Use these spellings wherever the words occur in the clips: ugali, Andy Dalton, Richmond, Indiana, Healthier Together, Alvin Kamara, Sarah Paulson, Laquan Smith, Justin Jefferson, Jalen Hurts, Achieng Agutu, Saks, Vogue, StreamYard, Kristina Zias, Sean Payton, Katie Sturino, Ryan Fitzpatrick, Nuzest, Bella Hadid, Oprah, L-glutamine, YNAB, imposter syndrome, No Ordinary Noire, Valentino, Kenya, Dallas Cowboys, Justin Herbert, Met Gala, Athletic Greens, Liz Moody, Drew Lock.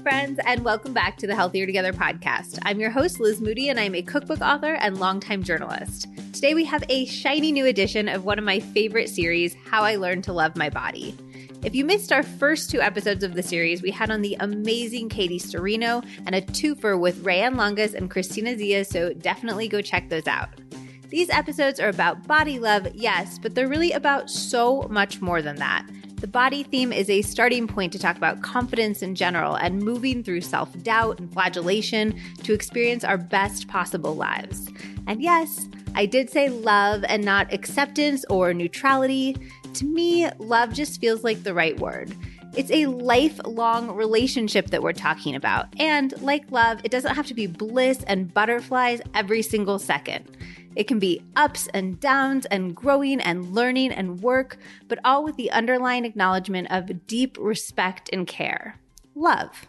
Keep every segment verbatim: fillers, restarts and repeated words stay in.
friends, and welcome back to the Healthier Together podcast. I'm your host, Liz Moody, and I'm a cookbook author and longtime journalist. Today, we have a shiny new edition of one of my favorite series, How I Learned to Love My Body. If you missed our first two episodes of the series, we had on the amazing Katie Sturino and a twofer with Raeann Langas and Kristina Zias, so definitely go check those out. These episodes are about body love, yes, but they're really about so much more than that. The body theme is a starting point to talk about confidence in general and moving through self-doubt and flagellation to experience our best possible lives. And yes, I did say love and not acceptance or neutrality. To me, love just feels like the right word. It's a lifelong relationship that we're talking about. And like love, it doesn't have to be bliss and butterflies every single second. It can be ups and downs and growing and learning and work, but all with the underlying acknowledgement of deep respect and care. Love.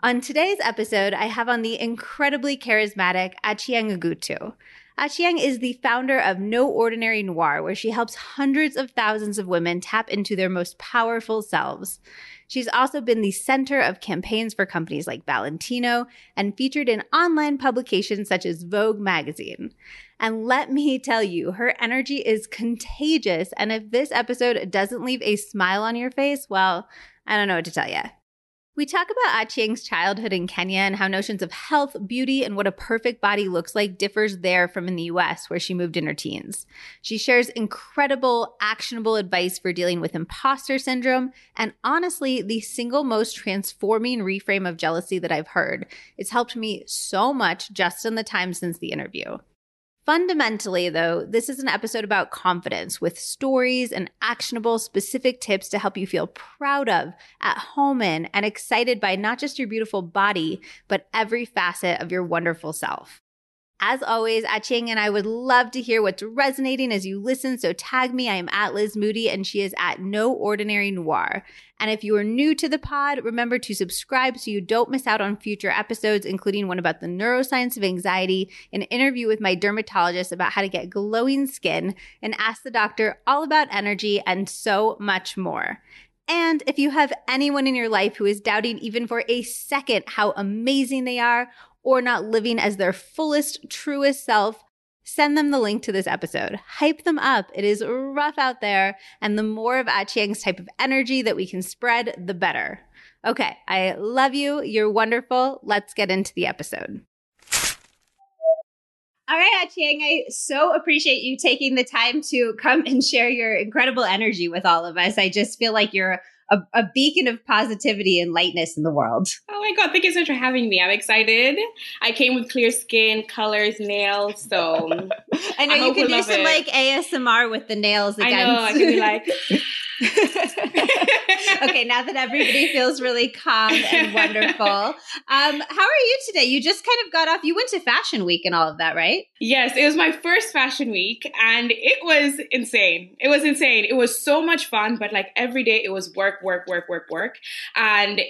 On today's episode, I have on the incredibly charismatic Achieng Agutu. Achieng is the founder of No Ordinary Noire, where she helps hundreds of thousands of women tap into their most powerful selves. She's also been the center of campaigns for companies like Valentino and featured in online publications such as Vogue magazine. And let me tell you, her energy is contagious, and if this episode doesn't leave a smile on your face, well, I don't know what to tell you. We talk about Achieng's childhood in Kenya and how notions of health, beauty, and what a perfect body looks like differs there from in the U S, where she moved in her teens. She shares incredible, actionable advice for dealing with imposter syndrome and, honestly, the single most transforming reframe of jealousy that I've heard. It's helped me so much just in the time since the interview. Fundamentally, though, this is an episode about confidence with stories and actionable, specific tips to help you feel proud of, at home in, and excited by not just your beautiful body, but every facet of your wonderful self. As always, Achieng and I would love to hear what's resonating as you listen, so tag me. I am at Liz Moody, and she is at No Ordinary Noire. And if you are new to the pod, remember to subscribe so you don't miss out on future episodes, including one about the neuroscience of anxiety, an interview with my dermatologist about how to get glowing skin, and Ask the Doctor all about energy, and so much more. And if you have anyone in your life who is doubting even for a second how amazing they are or not living as their fullest, truest self, send them the link to this episode. Hype them up. It is rough out there, and the more of Achieng's type of energy that we can spread, the better. Okay, I love you. You're wonderful. Let's get into the episode. All right, Achieng, I so appreciate you taking the time to come and share your incredible energy with all of us. I just feel like you're a, a beacon of positivity and lightness in the world. Oh my God, thank you so much for having me. I'm excited. I came with clear skin, colors, nails, so I know I you can do some it. like A S M R with the nails again. I know, I can be like... Okay, now that everybody feels really calm and wonderful. Um, how are you today? You just kind of got off, you went to Fashion Week and all of that, right? Yes, it was my first Fashion Week and it was insane. It was insane. It was so much fun, but like every day it was work, work, work, work, work. And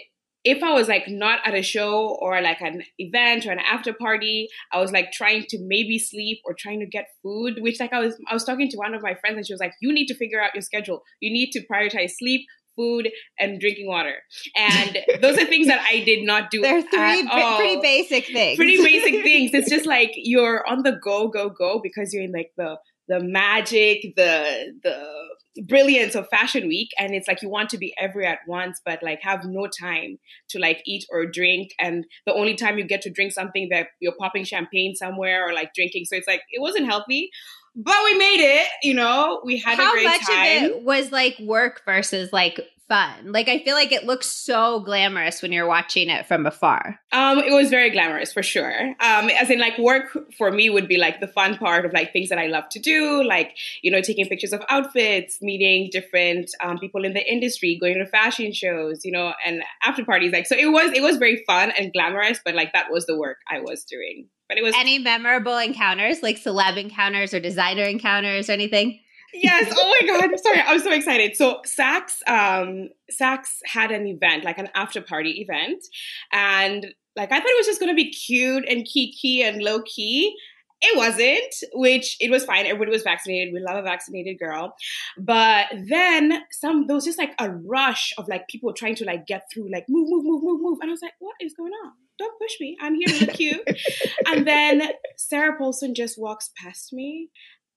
if I was like not at a show or like an event or an after party, I was like trying to maybe sleep or trying to get food, which like I was, I was talking to one of my friends and she was like, you need to figure out your schedule. You need to prioritize sleep, food, and drinking water. And those are things that I did not do. They're three b- pretty basic things. Pretty basic things. It's just like you're on the go, go, go because you're in like the the magic, the the brilliance of Fashion Week. And it's like you want to be everywhere at once, but like have no time to like eat or drink. And the only time you get to drink something that you're popping champagne somewhere or like drinking. So it's like it wasn't healthy. But we made it, you know, we had How a great time. How much of it was like work versus like fun? Like, I feel like it looks so glamorous when you're watching it from afar. Um, it was very glamorous for sure. Um, as in like work for me would be like the fun part of like things that I love to do. Like, you know, taking pictures of outfits, meeting different um, people in the industry, going to fashion shows, you know, and after parties. Like, so it was, it was very fun and glamorous, but like that was the work I was doing. But it was any memorable encounters, like celeb encounters or designer encounters or anything? Yes. Oh my God. I'm sorry. I'm so excited. So Saks, um, Saks had an event, like an after party event. And like, I thought it was just going to be cute and kiki and low key. It wasn't, which it was fine. Everybody was vaccinated. We love a vaccinated girl. But then some, there was just like a rush of like people trying to like get through, like move, move, move, move, move. And I was like, what is going on? Don't push me. I'm here to look cute. And then Sarah Paulson just walks past me.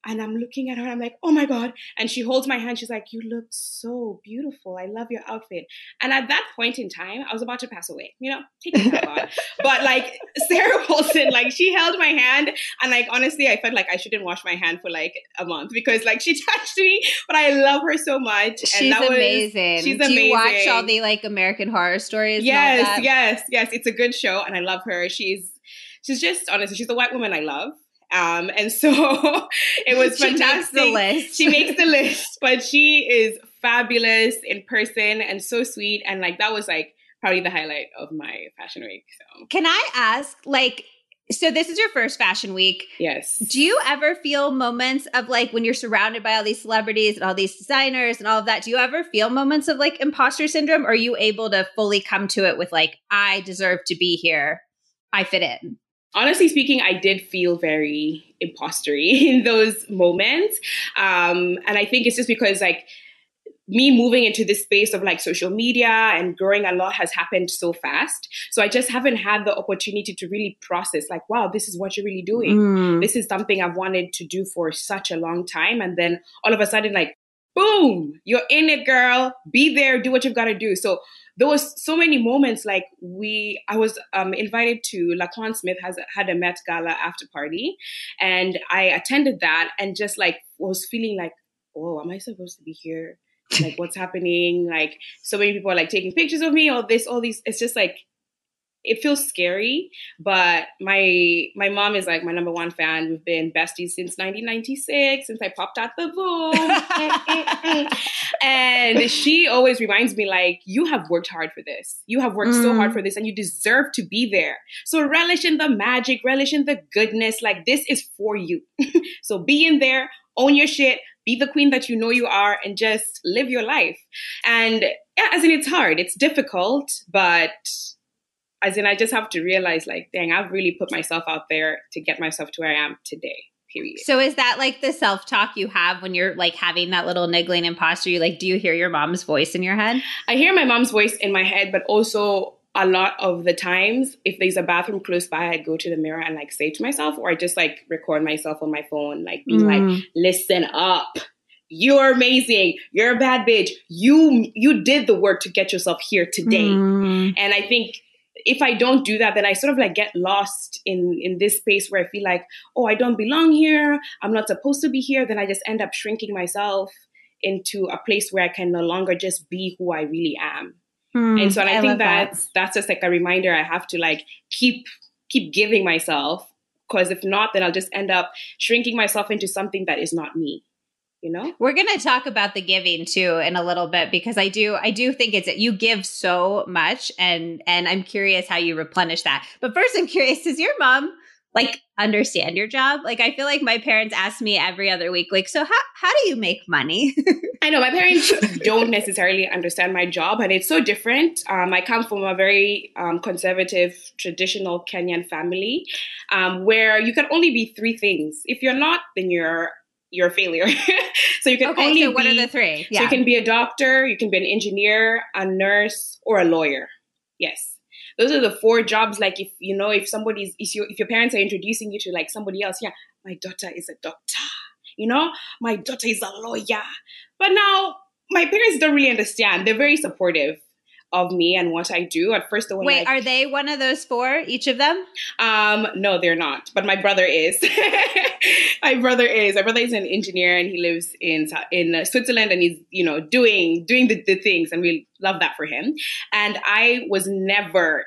And I'm looking at her, I'm like, oh my God. And she holds my hand. She's like, you look so beautiful. I love your outfit. And at that point in time, I was about to pass away, you know, taking that on. But like Sarah Paulson, like she held my hand. And like, honestly, I felt like I shouldn't wash my hand for like a month because like she touched me, but I love her so much. She's and that amazing. Was, she's Do amazing. Do you watch all the like American Horror Stories? Yes, yes, yes. It's a good show. And I love her. She's, she's just, honestly, she's the white woman I love. Um, and so it was she fantastic. Makes the list. She makes the list, but she is fabulous in person and so sweet. And like, that was like probably the highlight of my fashion week. So. Can I ask, like, so this is your first fashion week. Yes. Do you ever feel moments of like when you're surrounded by all these celebrities and all these designers and all of that, do you ever feel moments of like imposter syndrome? Or are you able to fully come to it with like, I deserve to be here. I fit in. Honestly speaking, I did feel very impostery in those moments. Um, and I think it's just because like me moving into this space of like social media and growing a lot has happened so fast. So I just haven't had the opportunity to really process like, wow, this is what you're really doing. Mm. This is something I've wanted to do for such a long time. And then all of a sudden, like, boom, you're in it, girl. Be there, do what you've got to do. So there was so many moments like we, I was um, invited to, Laquan Smith has had a Met Gala after party and I attended that and just like was feeling like, oh, am I supposed to be here? Like what's happening? Like so many people are like taking pictures of me, all this, all these, it's just like, it feels scary, but my my mom is like my number one fan. We've been besties since nineteen ninety-six, since I popped out the Vogue. And she always reminds me like, you have worked hard for this. You have worked mm. so hard for this and you deserve to be there. So relish in the magic, relish in the goodness. Like this is for you. So be in there, own your shit, be the queen that you know you are and just live your life. And yeah, as in it's hard, it's difficult, but... As in, I just have to realize, like, dang, I've really put myself out there to get myself to where I am today, period. So is that, like, the self-talk you have when you're, like, having that little niggling imposter? You, like, do you hear your mom's voice in your head? I hear my mom's voice in my head, but also a lot of the times, if there's a bathroom close by, I'd go to the mirror and, like, say to myself, or I just, like, record myself on my phone, like, being mm. like, listen up. You're amazing. You're a bad bitch. You, you did the work to get yourself here today. Mm. And I think... If I don't do that, then I sort of like get lost in, in this space where I feel like, oh, I don't belong here. I'm not supposed to be here. Then I just end up shrinking myself into a place where I can no longer just be who I really am. Mm, and so and I, I think that's, that. that's just like a reminder. I have to like keep, keep giving myself, because if not, then I'll just end up shrinking myself into something that is not me. You know? We're going to talk about the giving too in a little bit, because I do, I do think it's that you give so much and, and I'm curious how you replenish that. But first I'm curious, does your mom like understand your job? Like, I feel like my parents ask me every other week, like, so how, how do you make money? I know my parents don't necessarily understand my job, and it's so different. Um, I come from a very um, conservative, traditional Kenyan family um, where you can only be three things. If you're not, then you're You're a failure. So you can okay, only so what be, are the three? Yeah. So you can be a doctor, you can be an engineer, a nurse, or a lawyer. Yes. Those are the four jobs. Like if, you know, if somebody's, if, you, if your parents are introducing you to like somebody else, yeah, my daughter is a doctor, you know, my daughter is a lawyer. But now my parents don't really understand. They're very supportive of me and what I do. At first, the one wait, like, are they one of those four? Each of them? Um, no, they're not. But my brother is. my brother is. My brother is an engineer, and he lives in in Switzerland, and he's you know doing doing the, the things, and we love that for him. And I was never,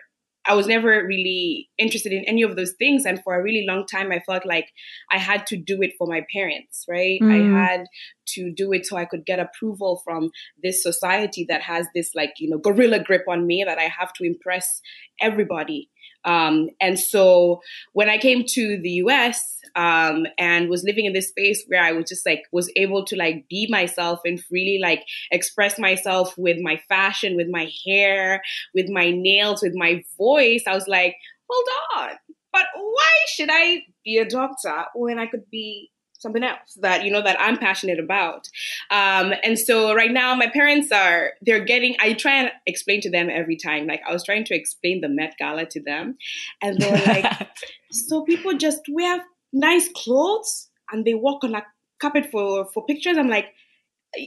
I was never really interested in any of those things, and for a really long time, I felt like I had to do it for my parents, right? Mm. I had to do it so I could get approval from this society that has this like, you know, gorilla grip on me that I have to impress everybody. Um, and so when I came to the U S um, and was living in this space where I was just like, was able to like be myself and freely like express myself with my fashion, with my hair, with my nails, with my voice, I was like, hold on. but why should I be a doctor when I could be something else that, you know, that I'm passionate about? Um, and so right now my parents are, they're getting, I try and explain to them every time. Like I was trying to explain the Met Gala to them and they're like, so people just wear nice clothes and they walk on a carpet for, for pictures. I'm like,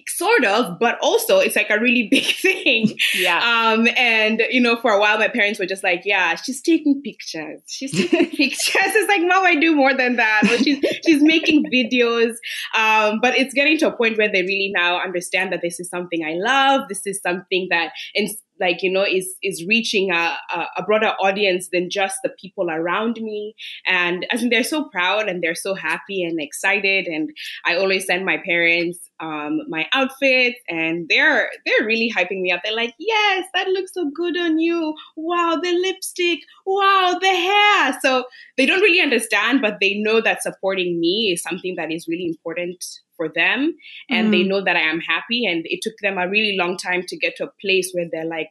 sort of, but also it's like a really big thing. Yeah. Um, and, you know, for a while, my parents were just like, yeah, she's taking pictures. She's taking pictures. It's like, Mom, I do more than that. But she's, she's making videos. Um, but it's getting to a point where they really now understand that this is something I love. This is something that inspires. Like, you know, is is reaching a, a broader audience than just the people around me. And I mean, they're so proud and they're so happy and excited. And I always send my parents um, my outfits and they're they're really hyping me up. They're like, yes, that looks so good on you. Wow, the lipstick. Wow, the hair. So they don't really understand, but they know that supporting me is something that is really important for them, and mm-hmm. they know that I am happy. And it took them a really long time to get to a place where they're like,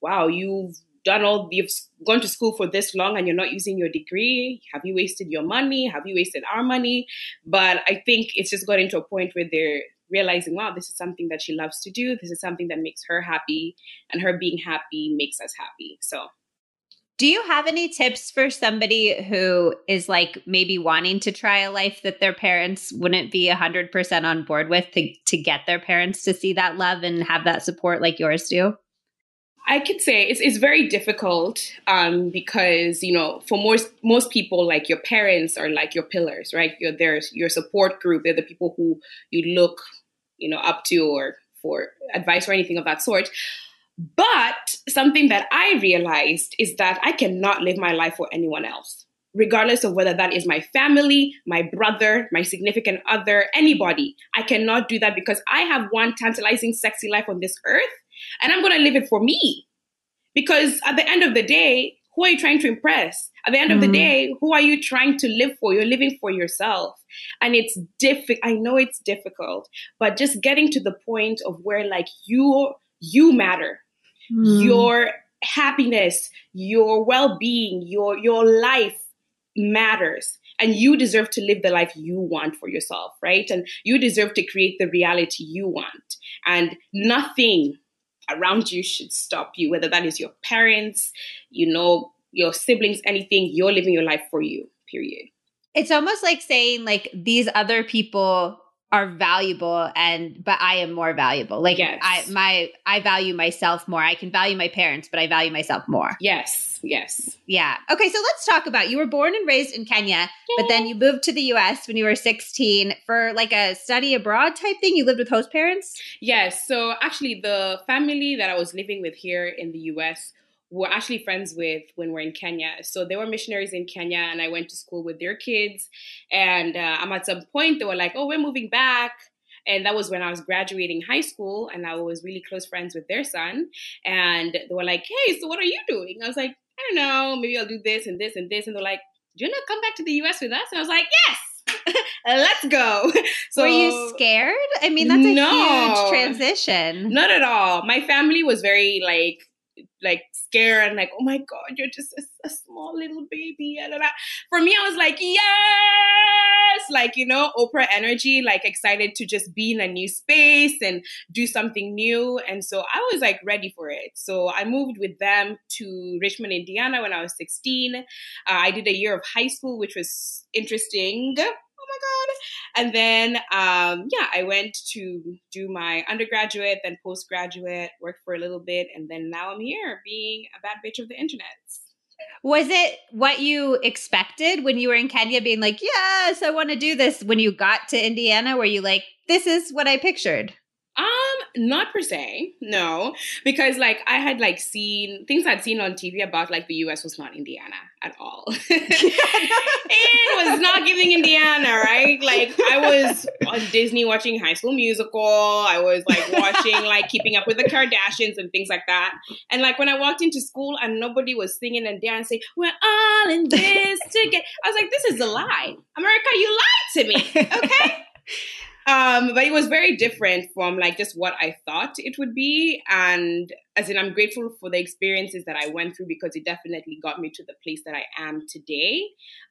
wow, you've done all, you've gone to school for this long and you're not using your degree. Have you wasted your money? Have you wasted our money? But I think it's just gotten to a point where they're realizing, wow, this is something that she loves to do. This is something that makes her happy, and her being happy makes us happy. So do you have any tips for somebody who is like maybe wanting to try a life that their parents wouldn't be one hundred percent on board with, to, to get their parents to see that love and have that support like yours do? I could say it's it's very difficult um, because, you know, for most most people, like your parents are like your pillars, right? You're their, your support group. They're the people who you look, you know, up to or for advice or anything of that sort. But something that I realized is that I cannot live my life for anyone else, regardless of whether that is my family, my brother, my significant other, anybody. I cannot do that because I have one tantalizing, sexy life on this earth, and I'm going to live it for me. Because at the end of the day, who are you trying to impress? At the end mm-hmm. of the day, who are you trying to live for? You're living for yourself. And it's difficult. I know it's difficult, but just getting to the point of where like you, you matter. Mm. Your happiness, your well-being, your your life matters. And you deserve to live the life you want for yourself, right? And you deserve to create the reality you want. And nothing around you should stop you, whether that is your parents, you know, your siblings, anything. You're living your life for you, period. It's almost like saying like these other people are valuable, and but I am more valuable. Like yes. I my I value myself more. I can value my parents, but I value myself more. Yes, yes. Yeah. Okay, so let's talk about, you were born and raised in Kenya, Yay. But then you moved to the U S when you were sixteen for like a study abroad type thing. You lived with host parents? Yes. So actually the family that I was living with here in the U S were actually friends with when we're in Kenya. So they were missionaries in Kenya and I went to school with their kids. And uh, I'm at some point, they were like, oh, we're moving back. And that was when I was graduating high school and I was really close friends with their son. And they were like, hey, so what are you doing? I was like, I don't know, maybe I'll do this and this and this. And they're like, do you want to come back to the U S with us? And I was like, yes. Let's go. So, were you scared? I mean, that's a no, huge transition. Not at all. My family was very like, like scared and like, oh my God, you're just a, a small little baby. And for me, I was like, yes, like, you know, Oprah energy, like excited to just be in a new space and do something new. And so I was like ready for it. So I moved with them to Richmond, Indiana when I was sixteen. Uh, I did a year of high school, which was interesting. God. And then, um, yeah, I went to do my undergraduate, then postgraduate, worked for a little bit, and then now I'm here being a bad bitch of the internet. Was it what you expected when you were in Kenya being like, yes, I want to do this? When you got to Indiana, were you like, this is what I pictured? Um, not per se, no, because like I had like seen things I'd seen on T V about like the U S was not Indiana at all. It was not giving Indiana, right? Like I was on Disney watching High School Musical. I was like watching like Keeping Up with the Kardashians and things like that. And like when I walked into school and nobody was singing and dancing, we're all in this together. I was like, this is a lie. America, you lied to me. Okay. Um, but it was very different from like just what I thought it would be. And as in, I'm grateful for the experiences that I went through because it definitely got me to the place that I am today.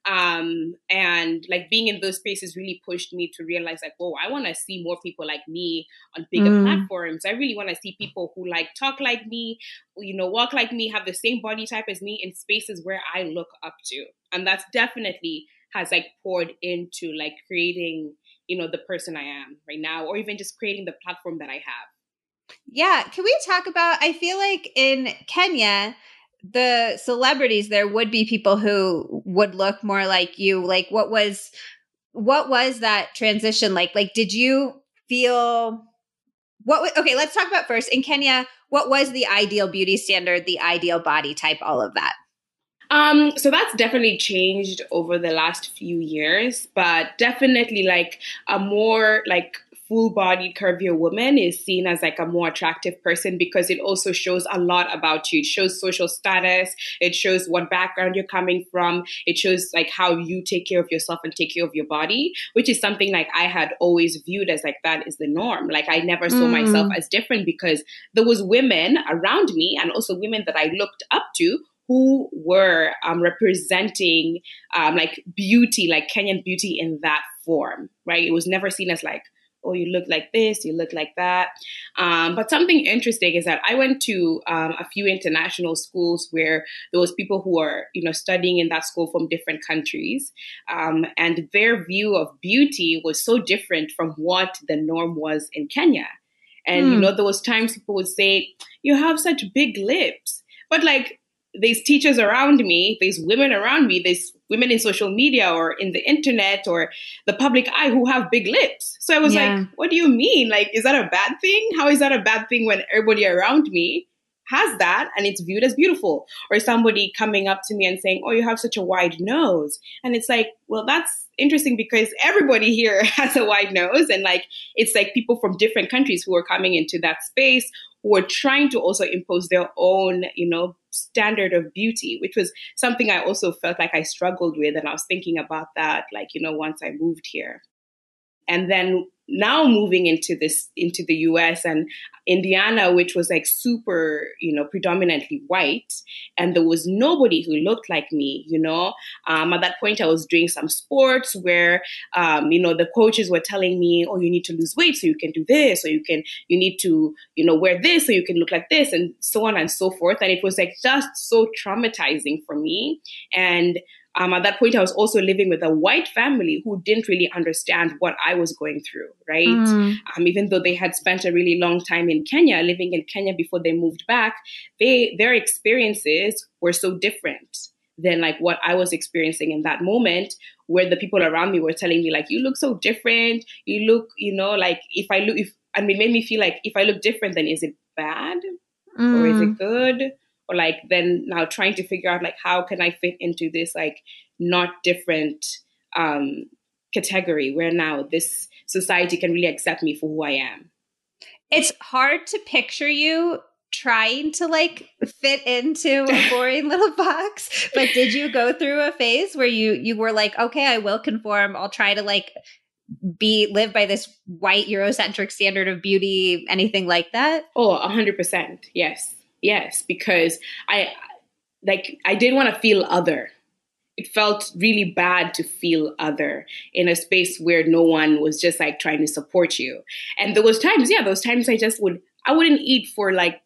Um, and like being in those spaces really pushed me to realize like, whoa, I want to see more people like me on bigger mm. platforms. I really want to see people who like talk like me, you know, walk like me, have the same body type as me in spaces where I look up to. And that's definitely has like poured into like creating, you know, the person I am right now, or even just creating the platform that I have. Yeah. Can we talk about, I feel like in Kenya, the celebrities, there would be people who would look more like you. Like what was, what was that transition like? Like, did you feel what, was, okay, let's talk about first in Kenya, what was the ideal beauty standard, the ideal body type, all of that? Um, so that's definitely changed over the last few years, but definitely like a more like full-bodied, curvier woman is seen as like a more attractive person because it also shows a lot about you. It shows social status. It shows what background you're coming from. It shows like how you take care of yourself and take care of your body, which is something like I had always viewed as like that is the norm. Like I never saw mm. myself as different because there was women around me and also women that I looked up to who were um, representing um, like beauty, like Kenyan beauty in that form, right? It was never seen as like, oh, you look like this, you look like that. Um, but something interesting is that I went to um, a few international schools where there was people who are, you know, studying in that school from different countries. Um, and their view of beauty was so different from what the norm was in Kenya. And, mm. you know, there was times people would say, you have such big lips. But like, there's teachers around me, there's women around me, there's women in social media or in the internet or the public eye who have big lips. So I was yeah. like, what do you mean? Like, is that a bad thing? How is that a bad thing when everybody around me has that and it's viewed as beautiful? Or somebody coming up to me and saying, oh, you have such a wide nose. And it's like, well, that's interesting because everybody here has a wide nose. And like, it's like people from different countries who are coming into that space who are trying to also impose their own, you know, standard of beauty, which was something I also felt like I struggled with. And I was thinking about that, like, you know, once I moved here. And then now moving into this, into the U S and Indiana, which was like super, you know, predominantly white. And there was nobody who looked like me, you know. Um, at that point, I was doing some sports where, um, you know, the coaches were telling me, oh, you need to lose weight so you can do this, or you can, you need to, you know, wear this so you can look like this, and so on and so forth. And it was like just so traumatizing for me. And Um, at that point, I was also living with a white family who didn't really understand what I was going through, right? Mm. Um, even though they had spent a really long time in Kenya, living in Kenya before they moved back, they their experiences were so different than like what I was experiencing in that moment, where the people around me were telling me like, you look so different. You look, you know, like if I look, if, and it made me feel like if I look different, then is it bad mm. or is it good? Or like then now trying to figure out like, how can I fit into this like not different um, category where now this society can really accept me for who I am. It's hard to picture you trying to like fit into a boring little box. But did you go through a phase where you you were like, okay, I will conform. I'll try to like be live by this white Eurocentric standard of beauty, anything like that? Oh, one hundred percent. Yes. Yes, because I like I didn't want to feel other. It felt really bad to feel other in a space where no one was just like trying to support you. And there was times, yeah, those times I just would I wouldn't eat for like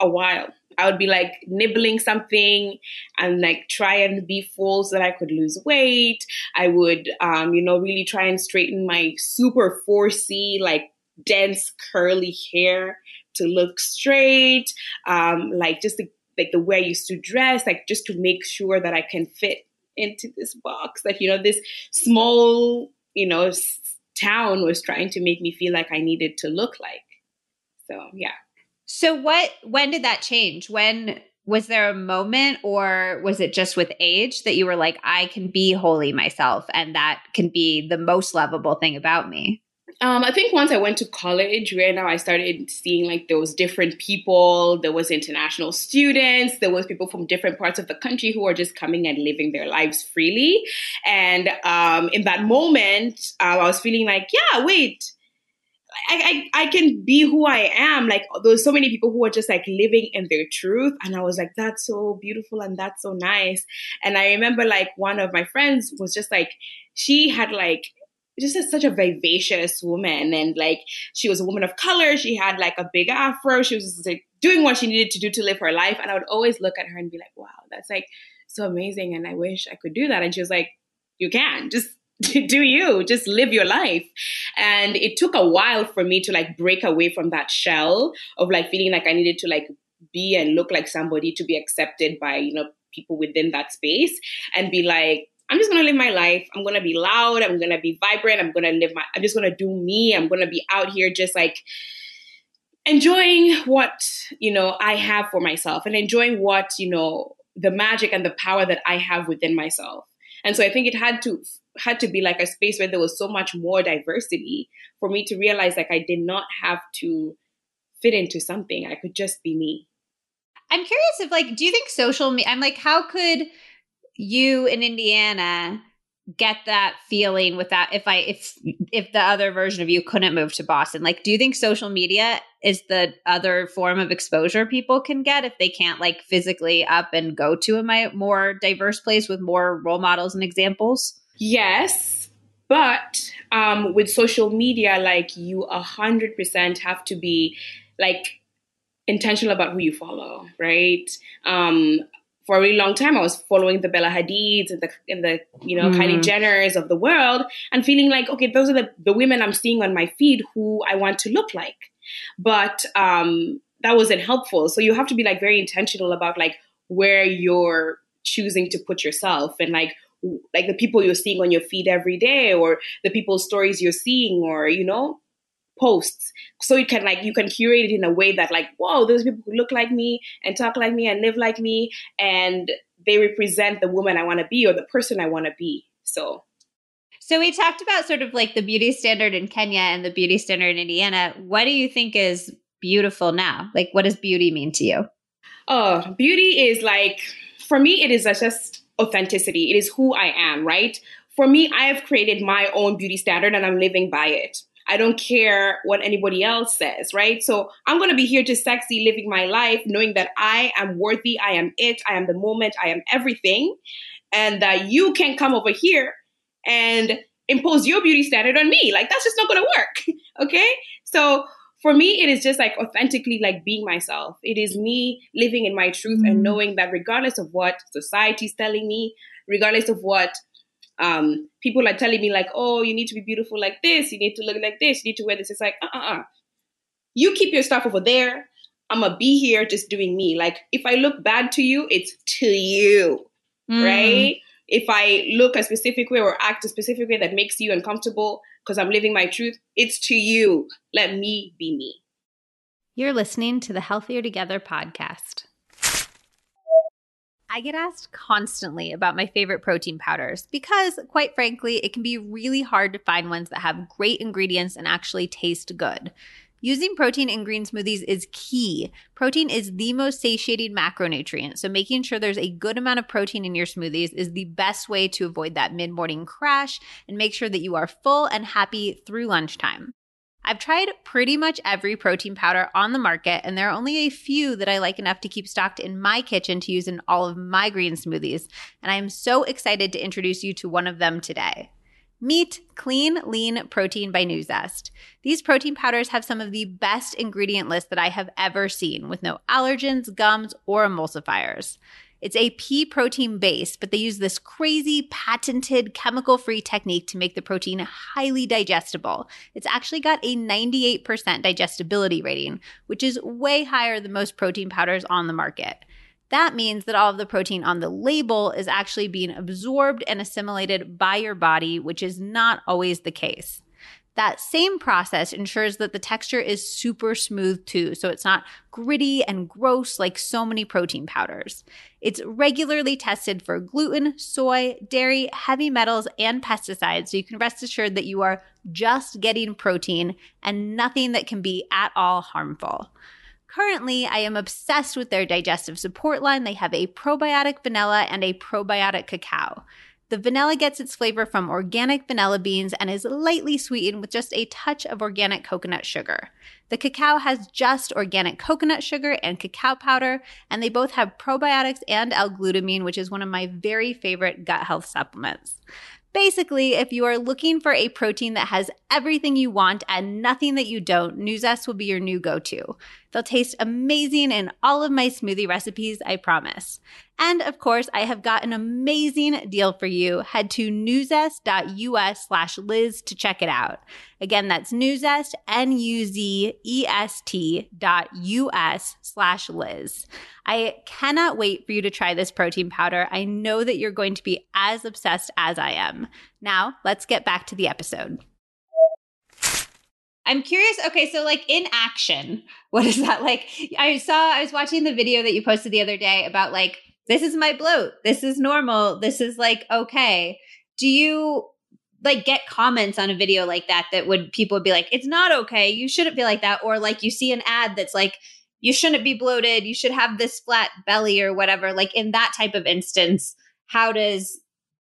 a while. I would be like nibbling something and like try and be full so that I could lose weight. I would, um, you know, really try and straighten my super four C like dense curly hair to look straight, um, like just the, like the way I used to dress, like just to make sure that I can fit into this box that, you know, this small, you know, s- town was trying to make me feel like I needed to look like. So, yeah. So what, when did that change? When was there a moment, or was it just with age that you were like, I can be wholly myself and that can be the most lovable thing about me? Um, I think once I went to college, where now I started seeing like there was different people, there was international students, there was people from different parts of the country who are just coming and living their lives freely. And um, in that moment, uh, I was feeling like, yeah, wait, I, I I can be who I am. Like, there's so many people who are just like living in their truth. And I was like, that's so beautiful and that's so nice. And I remember like one of my friends was just like, she had like, just a, such a vivacious woman. And like, she was a woman of color. She had like a big afro. She was just like doing what she needed to do to live her life. And I would always look at her and be like, wow, that's like so amazing. And I wish I could do that. And she was like, you can just do you, just live your life. And it took a while for me to like break away from that shell of like feeling like I needed to like be and look like somebody to be accepted by, you know, people within that space, and be like, I'm just going to live my life. I'm going to be loud. I'm going to be vibrant. I'm going to live my, I'm just going to do me. I'm going to be out here just like enjoying what, you know, I have for myself, and enjoying what, you know, the magic and the power that I have within myself. And so I think it had to, had to be like a space where there was so much more diversity for me to realize like I did not have to fit into something. I could just be me. I'm curious if like, do you think social media, I'm like, how could you in Indiana get that feeling without, if I, if, if the other version of you couldn't move to Boston, like, do you think social media is the other form of exposure people can get if they can't like physically up and go to a more diverse place with more role models and examples? Yes. But um, with social media, like you a hundred percent have to be like intentional about who you follow. Right. Um, For a really long time, I was following the Bella Hadids and the, and the you know, mm. Kylie Jenners of the world, and feeling like, okay, those are the, the women I'm seeing on my feed who I want to look like. But um, that wasn't helpful. So you have to be like very intentional about like where you're choosing to put yourself, and like like the people you're seeing on your feed every day, or the people's stories you're seeing, or, you know, posts. So you can like, you can curate it in a way that like, whoa, those people who look like me and talk like me and live like me, and they represent the woman I want to be or the person I want to be. So. So we talked about sort of like the beauty standard in Kenya and the beauty standard in Indiana. What do you think is beautiful now? Like, what does beauty mean to you? Oh, beauty is like, for me, it is just authenticity. It is who I am, right? For me, I have created my own beauty standard and I'm living by it. I don't care what anybody else says, right? So I'm going to be here just sexy, living my life, knowing that I am worthy, I am it, I am the moment, I am everything, and that you can come over here and impose your beauty standard on me. Like, that's just not going to work, okay? So for me, it is just like authentically like being myself. It is me living in my truth mm-hmm. and knowing that regardless of what society is telling me, regardless of what Um, people are telling me like, oh, you need to be beautiful like this. You need to look like this. You need to wear this. It's like, uh-uh-uh. You keep your stuff over there. I'm going to be here just doing me. Like, if I look bad to you, it's to you, mm. right? If I look a specific way or act a specific way that makes you uncomfortable because I'm living my truth, it's to you. Let me be me. You're listening to the Healthier Together podcast. I get asked constantly about my favorite protein powders because, quite frankly, it can be really hard to find ones that have great ingredients and actually taste good. Using protein in green smoothies is key. Protein is the most satiating macronutrient, so making sure there's a good amount of protein in your smoothies is the best way to avoid that mid-morning crash and make sure that you are full and happy through lunchtime. I've tried pretty much every protein powder on the market, and there are only a few that I like enough to keep stocked in my kitchen to use in all of my green smoothies, and I am so excited to introduce you to one of them today. Meet Clean Lean Protein by Nuzest. These protein powders have some of the best ingredient lists that I have ever seen, with no allergens, gums, or emulsifiers. It's a pea protein base, but they use this crazy patented chemical-free technique to make the protein highly digestible. It's actually got a ninety-eight percent digestibility rating, which is way higher than most protein powders on the market. That means that all of the protein on the label is actually being absorbed and assimilated by your body, which is not always the case. That same process ensures that the texture is super smooth too, so it's not gritty and gross like so many protein powders. It's regularly tested for gluten, soy, dairy, heavy metals, and pesticides, so you can rest assured that you are just getting protein and nothing that can be at all harmful. Currently, I am obsessed with their digestive support line. They have a probiotic vanilla and a probiotic cacao. The vanilla gets its flavor from organic vanilla beans and is lightly sweetened with just a touch of organic coconut sugar. The cacao has just organic coconut sugar and cacao powder, and they both have probiotics and L-glutamine, which is one of my very favorite gut health supplements. Basically, if you are looking for a protein that has everything you want and nothing that you don't, Nuzest will be your new go-to. They'll taste amazing in all of my smoothie recipes, I promise. And of course, I have got an amazing deal for you. Head to nuzest.us slash Liz to check it out. Again, that's Nuzest, N U Z E S T dot U S slash Liz. I cannot wait for you to try this protein powder. I know that you're going to be as obsessed as I am. Now, let's get back to the episode. I'm curious. Okay, so like in action, what is that like? I saw, I was watching the video that you posted the other day about like, this is my bloat. This is normal. This is like, okay. Do you like get comments on a video like that that would, people would be like, it's not okay. You shouldn't be like that. Or like you see an ad that's like, you shouldn't be bloated. You should have this flat belly or whatever. Like in that type of instance, how does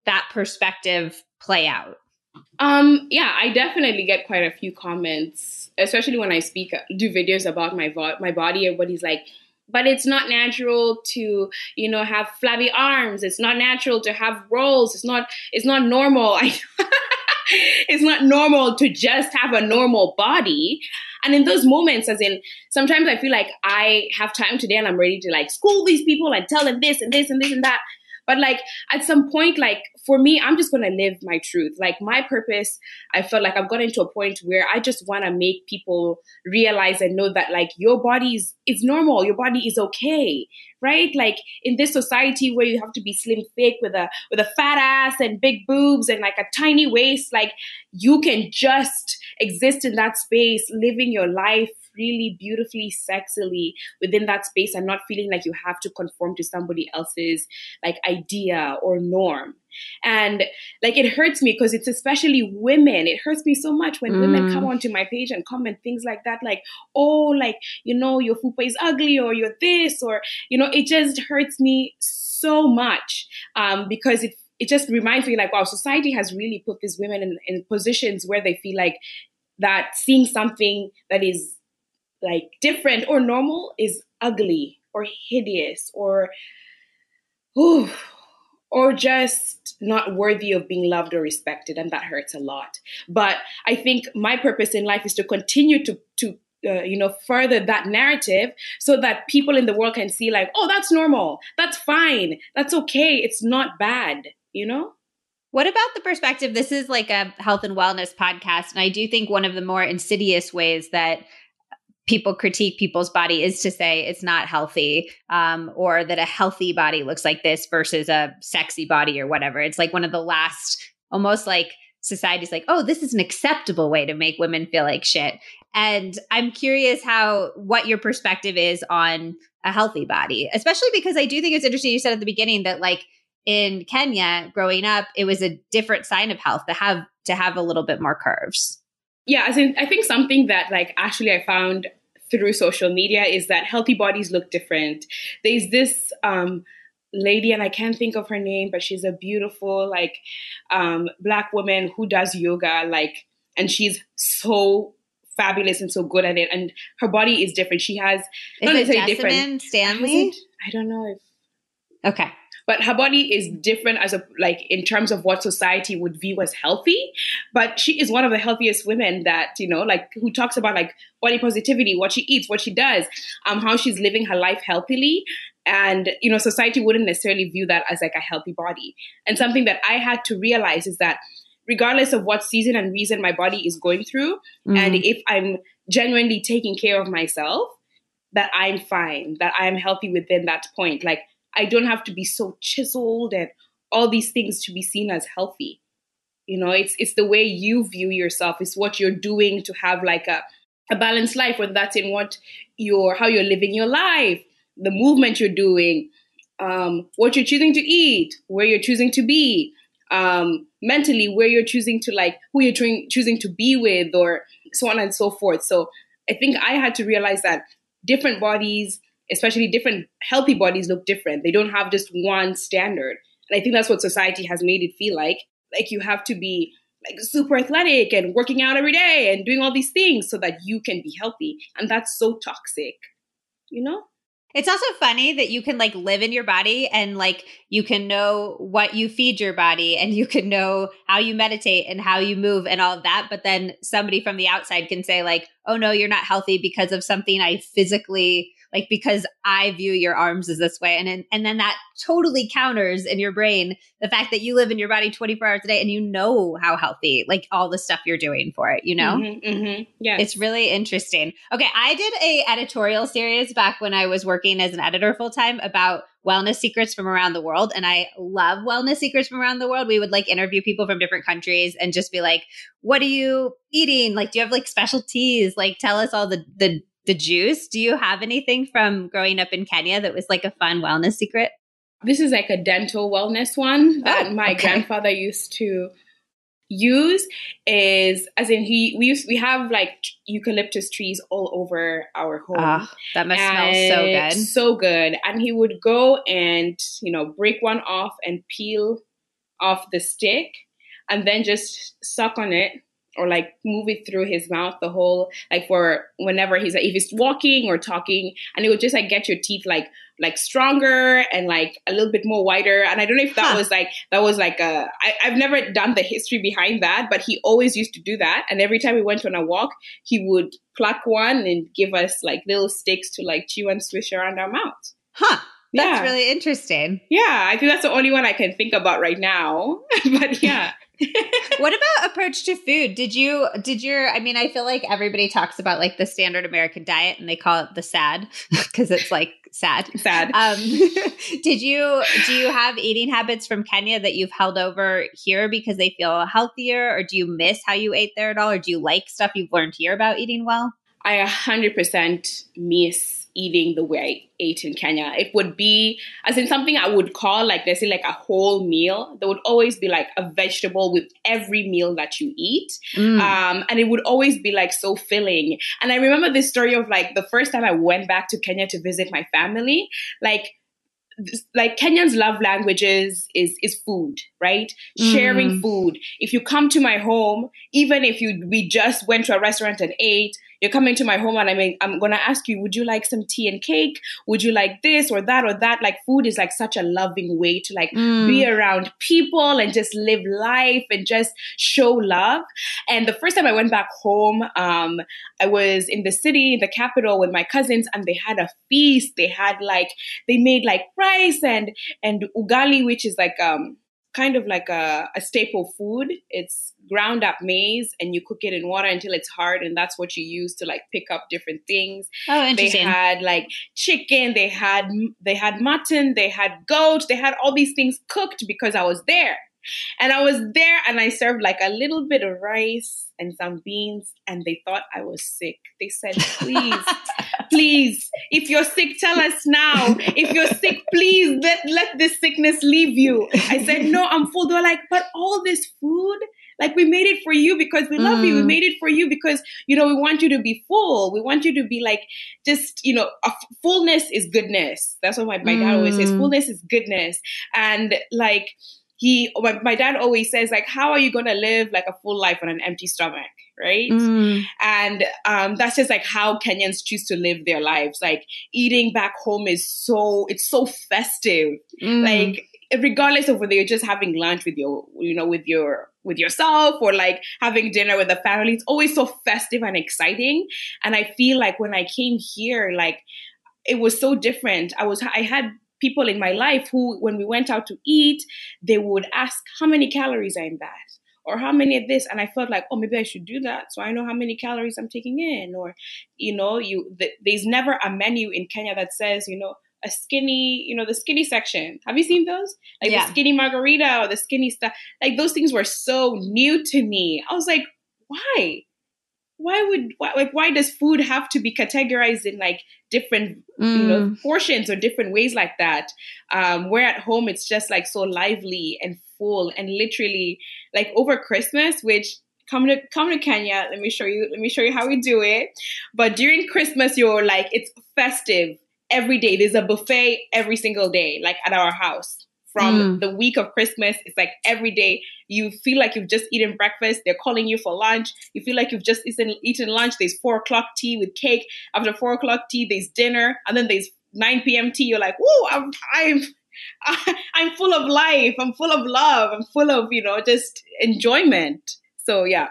that perspective play out? Um, yeah, I definitely get quite a few comments, especially when I speak, do videos about my vo- my body. Everybody's like, but it's not natural to, you know, have flabby arms. It's not natural to have rolls. It's not, it's not normal. I, it's not normal to just have a normal body. And in those moments, as in, sometimes I feel like I have time today and I'm ready to like school these people and tell them this and this and this and that. But like at some point, like for me, I'm just going to live my truth. Like my purpose, I felt like I've gotten to a point where I just want to make people realize and know that like your body is, is normal. Your body is okay, right? Like in this society where you have to be slim, thick with a, with a fat ass and big boobs and like a tiny waist, like you can just exist in that space, living your life really beautifully, sexily within that space and not feeling like you have to conform to somebody else's like idea or norm. And like it hurts me because it's especially women. It hurts me so much when mm. women come onto my page and comment things like that, like, oh, like, you know, your fupa is ugly or you're this or, you know, it just hurts me so much um, because it it just reminds me like, wow, society has really put these women in, in positions where they feel like that seeing something that is like different or normal is ugly or hideous or ooh, or just not worthy of being loved or respected. And that hurts a lot. But I think my purpose in life is to continue to, to uh, you know, further that narrative so that people in the world can see like, oh, that's normal. That's fine. That's okay. It's not bad, you know? What about the perspective? This is like a health and wellness podcast. And I do think one of the more insidious ways that people critique people's body is to say it's not healthy um, or that a healthy body looks like this versus a sexy body or whatever. It's like one of the last, almost like society's like, oh, this is an acceptable way to make women feel like shit. And I'm curious how, what your perspective is on a healthy body, especially because I do think it's interesting. You said at the beginning that like in Kenya growing up, it was a different sign of health to have, to have a little bit more curves. Yeah, I think, I think something that like actually I found through social media is that healthy bodies look different. There's this um, lady, and I can't think of her name, but she's a beautiful like um, Black woman who does yoga, like, and she's so fabulous and so good at it. And her body is different. She has is not it necessarily different. Stanley? I don't know if okay. But her body is different as a, like in terms of what society would view as healthy. But she is one of the healthiest women that, you know, like who talks about like body positivity, what she eats, what she does, um, how she's living her life healthily. And, you know, society wouldn't necessarily view that as like a healthy body. And something that I had to realize is that regardless of what season and reason my body is going through, mm. and if I'm genuinely taking care of myself, that I'm fine, that I am healthy within that point. Like, I don't have to be so chiseled and all these things to be seen as healthy. You know, it's it's the way you view yourself. It's what you're doing to have like a, a balanced life, whether that's in what you're, how you're living your life, the movement you're doing, um, what you're choosing to eat, where you're choosing to be, um, mentally, where you're choosing to like, who you're trying, choosing to be with or so on and so forth. So I think I had to realize that different bodies, especially different healthy bodies look different. They don't have just one standard. And I think that's what society has made it feel like. Like you have to be like super athletic and working out every day and doing all these things so that you can be healthy. And that's so toxic, you know? It's also funny that you can like live in your body and like you can know what you feed your body and you can know how you meditate and how you move and all of that. But then somebody from the outside can say like, oh no, you're not healthy because of something I physically, like because I view your arms as this way. And then, and then that totally counters in your brain the fact that you live in your body twenty-four hours a day and you know how healthy, like all the stuff you're doing for it, you know? Mm-hmm, mm-hmm. Yeah. It's really interesting. Okay. I did a editorial series back when I was working as an editor full-time about wellness secrets from around the world. And I love wellness secrets from around the world. We would like interview people from different countries and just be like, what are you eating? Like, do you have like specialties? Like, tell us all the, the, the juice. Do you have anything from growing up in Kenya that was like a fun wellness secret? This is like a dental wellness one that oh, my okay. grandfather used to use is as in he we use we have like eucalyptus trees all over our home. Oh, that must and smell so good. So good. And he would go and, you know, break one off and peel off the stick and then just suck on it or like move it through his mouth the whole like for whenever he's like if he's walking or talking, and it would just like get your teeth like like stronger and like a little bit more wider. And I don't know if that huh. was like, that was like a, I, I've never done the history behind that, but he always used to do that. And every time we went on a walk, he would pluck one and give us like little sticks to like chew and swish around our mouth. Huh. That's yeah. really interesting. Yeah. I think that's the only one I can think about right now, but yeah. What about approach to food? Did you, did your, I mean, I feel like everybody talks about like the standard American diet and they call it the SAD because it's like sad. Sad. Um, did you, do you have eating habits from Kenya that you've held over here because they feel healthier, or do you miss how you ate there at all? Or do you like stuff you've learned here about eating well? I one hundred percent miss eating the way I ate in Kenya. It would be, as in something I would call like, let's say like a whole meal. There would always be like a vegetable with every meal that you eat. Mm. Um, and it would always be like so filling. And I remember this story of like the first time I went back to Kenya to visit my family, like like Kenyans' love languages is is food, right? Mm. Sharing food. If you come to my home, even if you we just went to a restaurant and ate, you're coming to my home and I mean, I'm going to ask you, would you like some tea and cake? Would you like this or that or that? Like food is like such a loving way to like mm. be around people and just live life and just show love. And the first time I went back home, um, I was in the city, the capital with my cousins, and they had a feast. They had like, they made like rice and, and ugali, which is like, um, kind of like a, a staple food. It's ground up maize and you cook it in water until it's hard, and that's what you use to like pick up different things. Oh, interesting. They had like chicken, they had they had mutton, they had goat, they had all these things cooked because I was there. And I was there and I served like a little bit of rice and some beans, and they thought I was sick. They said, please, please, if you're sick, tell us now. If you're sick, please let, let this sickness leave you. I said, no, I'm full. They're like, but all this food, like we made it for you because we love mm. you. We made it for you because, you know, we want you to be full. We want you to be like, just, you know, a f- fullness is goodness. That's what my, my mm. dad always says. Fullness is goodness. And like, He, my, my dad always says, like, how are you going to live like a full life on an empty stomach, right? Mm. And um, that's just like how Kenyans choose to live their lives. Like eating back home is so, it's so festive. Mm. Like regardless of whether you're just having lunch with your, you know, with your, with yourself or like having dinner with the family, it's always so festive and exciting. And I feel like when I came here, like it was so different. I was, I had people in my life who, when we went out to eat, they would ask how many calories are in that or how many of this. And I felt like, oh, maybe I should do that. So I know how many calories I'm taking in. Or, you know, you th- there's never a menu in Kenya that says, you know, a skinny, you know, the skinny section. Have you seen those? Like yeah. the skinny margarita or the skinny stuff. Like those things were so new to me. I was like, why? Why would why, like why does food have to be categorized in like different mm. you know, portions or different ways like that? Um, where at home it's just like so lively and full, and literally like over Christmas, which come to come to Kenya, let me show you let me show you how we do it. But during Christmas, you're like it's festive every day. There's a buffet every single day, like at our house. from mm. the week of Christmas. It's like every day you feel like you've just eaten breakfast. They're calling you for lunch. You feel like you've just eaten, eaten lunch. There's four o'clock tea with cake. After four o'clock tea, there's dinner. And then there's nine p.m. tea. You're like, whoa, I'm, I'm, I'm full of life. I'm full of love. I'm full of, you know, just enjoyment. So, yeah.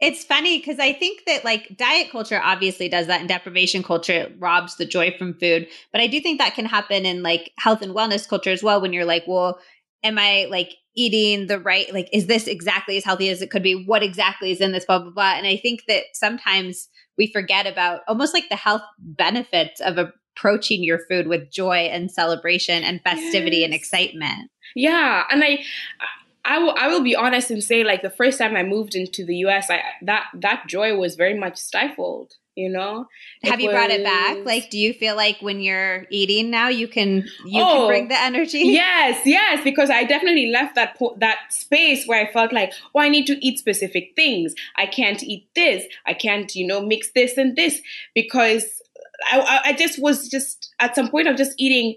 It's funny because I think that like diet culture obviously does that, and deprivation culture robs the joy from food. But I do think that can happen in like health and wellness culture as well, when you're like, well, am I like eating the right, like, is this exactly as healthy as it could be? What exactly is in this, blah, blah, blah. And I think that sometimes we forget about almost like the health benefits of approaching your food with joy and celebration and festivity yes. and excitement. Yeah. And I... I- I will, I will be honest and say, like, the first time I moved into the U S, I, that, that joy was very much stifled, you know? Have it you was, brought it back? Like, do you feel like when you're eating now, you can you oh, can bring the energy? Yes, yes, because I definitely left that po- that space where I felt like, oh, I need to eat specific things. I can't eat this. I can't, you know, mix this and this. Because I, I just was just, at some point, I'm just eating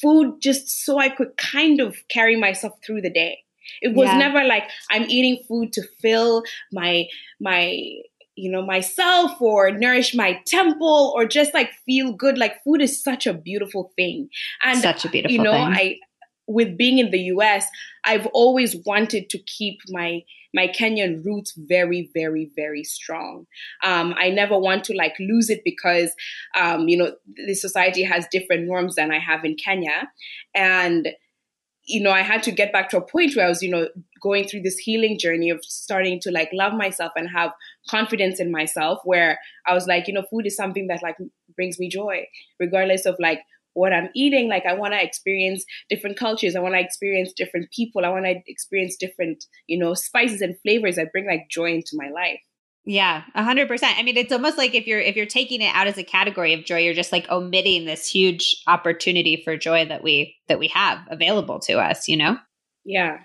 food just so I could kind of carry myself through the day. It was yeah. never like I'm eating food to fill my, my, you know, myself or nourish my temple or just like feel good. Like food is such a beautiful thing. And such a beautiful you know, thing. I, with being in the U S, I've always wanted to keep my, my Kenyan roots very, very, very strong. Um, I never want to like lose it because, um, you know, the society has different norms than I have in Kenya. And, you know, I had to get back to a point where I was, you know, going through this healing journey of starting to like love myself and have confidence in myself, where I was like, you know, food is something that like brings me joy, regardless of like what I'm eating. Like I want to experience different cultures. I want to experience different people. I want to experience different, you know, spices and flavors that bring like joy into my life. Yeah, a hundred percent. I mean, it's almost like if you're, if you're taking it out as a category of joy, you're just like omitting this huge opportunity for joy that we, that we have available to us, you know? Yeah.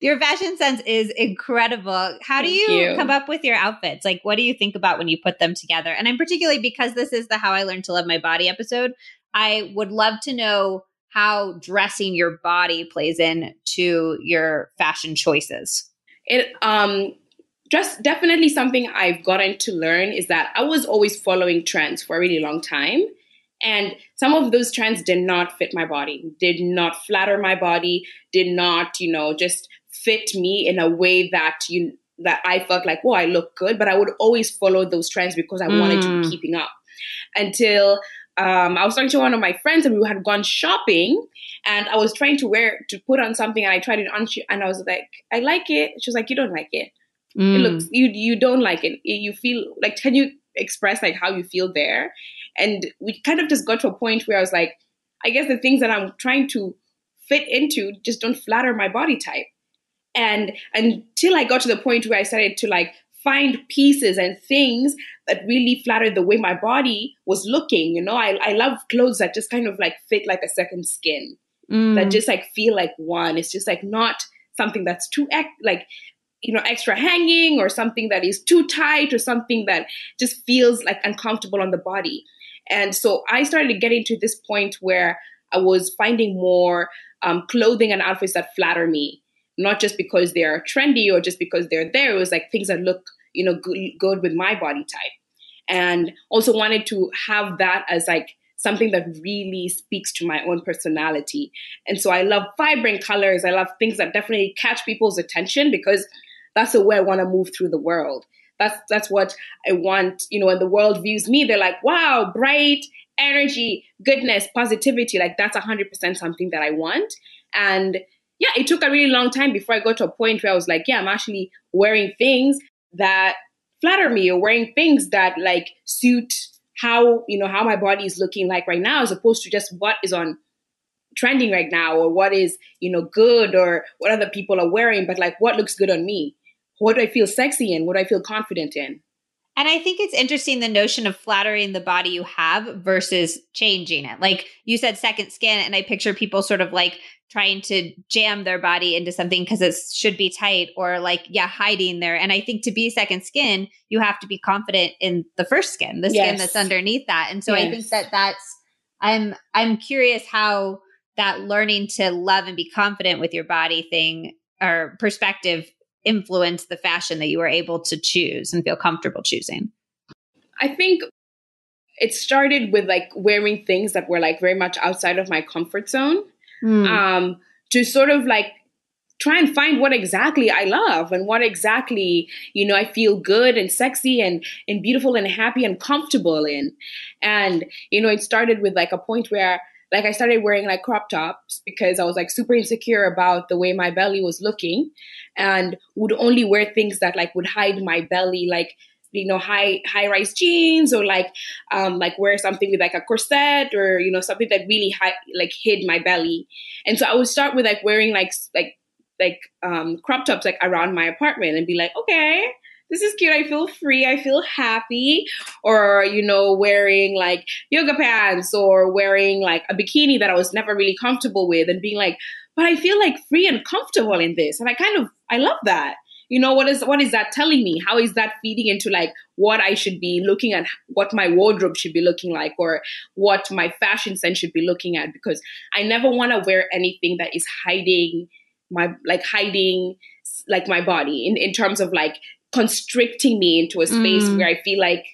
Your fashion sense is incredible. How do you, you come up with your outfits? Like, what do you think about when you put them together? And I'm particularly, because this is the How I Learned to Love My Body episode, I would love to know how dressing your body plays in to your fashion choices. It um, just definitely something I've gotten to learn is that I was always following trends for a really long time. And some of those trends did not fit my body, did not flatter my body, did not, you know, just fit me in a way that you that I felt like, well, I look good. But I would always follow those trends because I mm. wanted to be keeping up until... Um, I was talking to one of my friends and we had gone shopping and I was trying to wear, to put on something and I tried it on and I was like, I like it. She was like, you don't like it. Mm. It looks, you you don't like it. You feel like, can you express like how you feel there? And we kind of just got to a point where I was like, I guess the things that I'm trying to fit into just don't flatter my body type. And until I got to the point where I started to like find pieces and things that really flattered the way my body was looking. You know, I, I love clothes that just kind of like fit like a second skin, mm. that just like feel like one. It's just like not something that's too ex- like, you know, extra hanging or something that is too tight or something that just feels like uncomfortable on the body. And so I started getting to this point where I was finding more um, clothing and outfits that flatter me. Not just because they're trendy or just because they're there. It was like things that look, you know, good, good with my body type. And also wanted to have that as like something that really speaks to my own personality. And so I love vibrant colors. I love things that definitely catch people's attention because that's the way I want to move through the world. That's, that's what I want. You know, when the world views me, they're like, wow, bright energy, goodness, positivity. Like that's one hundred percent something that I want. And yeah, it took a really long time before I got to a point where I was like, yeah, I'm actually wearing things that flatter me or wearing things that like suit how, you know, how my body is looking like right now, as opposed to just what is on trending right now or what is, you know, good or what other people are wearing, but like what looks good on me? What do I feel sexy in? What do I feel confident in? And I think it's interesting, the notion of flattering the body you have versus changing it. Like you said, second skin, and I picture people sort of like trying to jam their body into something because it should be tight or like, yeah, hiding there. And I think to be second skin, you have to be confident in the first skin, the yes. skin that's underneath that. And so yes. I think that that's, I'm, I'm curious how that learning to love and be confident with your body thing or perspective influenced the fashion that you were able to choose and feel comfortable choosing? I think it started with like wearing things that were like very much outside of my comfort zone, mm. um, to sort of like try and find what exactly I love and what exactly, you know, I feel good and sexy and, and beautiful and happy and comfortable in. And, you know, it started with like a point where like I started wearing like crop tops because I was like super insecure about the way my belly was looking and would only wear things that like would hide my belly, like, you know, high, high rise jeans or like, um, like wear something with like a corset or, you know, something that really hi- like hid my belly. And so I would start with like wearing like, like, like um, crop tops like around my apartment and be like, okay, this is cute. I feel free. I feel happy. Or, you know, wearing like yoga pants or wearing like a bikini that I was never really comfortable with and being like, but I feel like free and comfortable in this. And I kind of, I love that. You know, what is, what is that telling me? How is that feeding into like what I should be looking at, what my wardrobe should be looking like, or what my fashion sense should be looking at? Because I never want to wear anything that is hiding my, like hiding like my body in, in terms of like constricting me into a space mm. where I feel like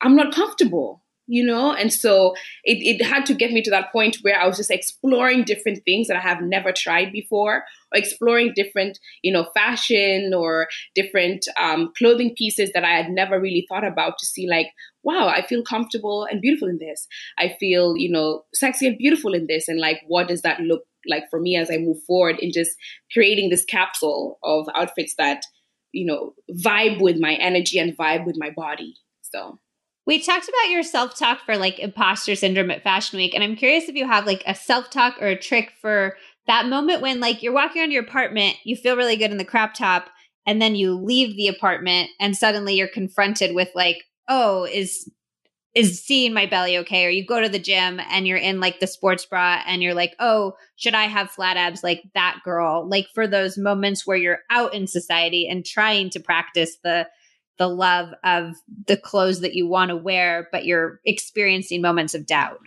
I'm not comfortable, you know? And so it, it had to get me to that point where I was just exploring different things that I have never tried before, or exploring different, you know, fashion or different um, clothing pieces that I had never really thought about to see like, wow, I feel comfortable and beautiful in this. I feel, you know, sexy and beautiful in this. And like, what does that look like for me as I move forward in just creating this capsule of outfits that, you know, vibe with my energy and vibe with my body. So we talked about your self-talk for like imposter syndrome at Fashion Week. And I'm curious if you have like a self-talk or a trick for that moment when like you're walking around your apartment, you feel really good in the crop top, and then you leave the apartment and suddenly you're confronted with like, oh, is is seeing my belly okay? Or you go to the gym and you're in like the sports bra and you're like, oh, should I have flat abs like that girl? Like for those moments where you're out in society and trying to practice the the love of the clothes that you want to wear, but you're experiencing moments of doubt.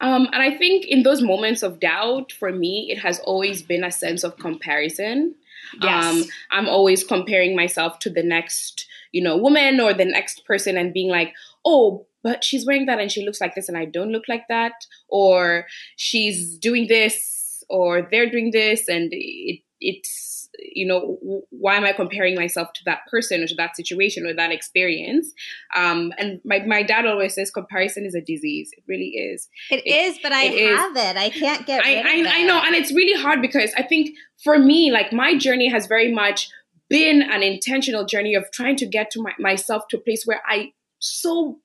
Um, and I think in those moments of doubt, for me, it has always been a sense of comparison. Yes. Um, I'm always comparing myself to the next, you know, woman or the next person and being like, oh, but she's wearing that and she looks like this and I don't look like that, or she's doing this or they're doing this. And it, it's, you know, why am I comparing myself to that person or to that situation or that experience? Um, and my, my dad always says comparison is a disease. It really is. It, it is, but I it have is. it. I can't get rid I, of I, it. I know. And it's really hard because I think for me, like my journey has very much been an intentional journey of trying to get to my, myself to a place where I so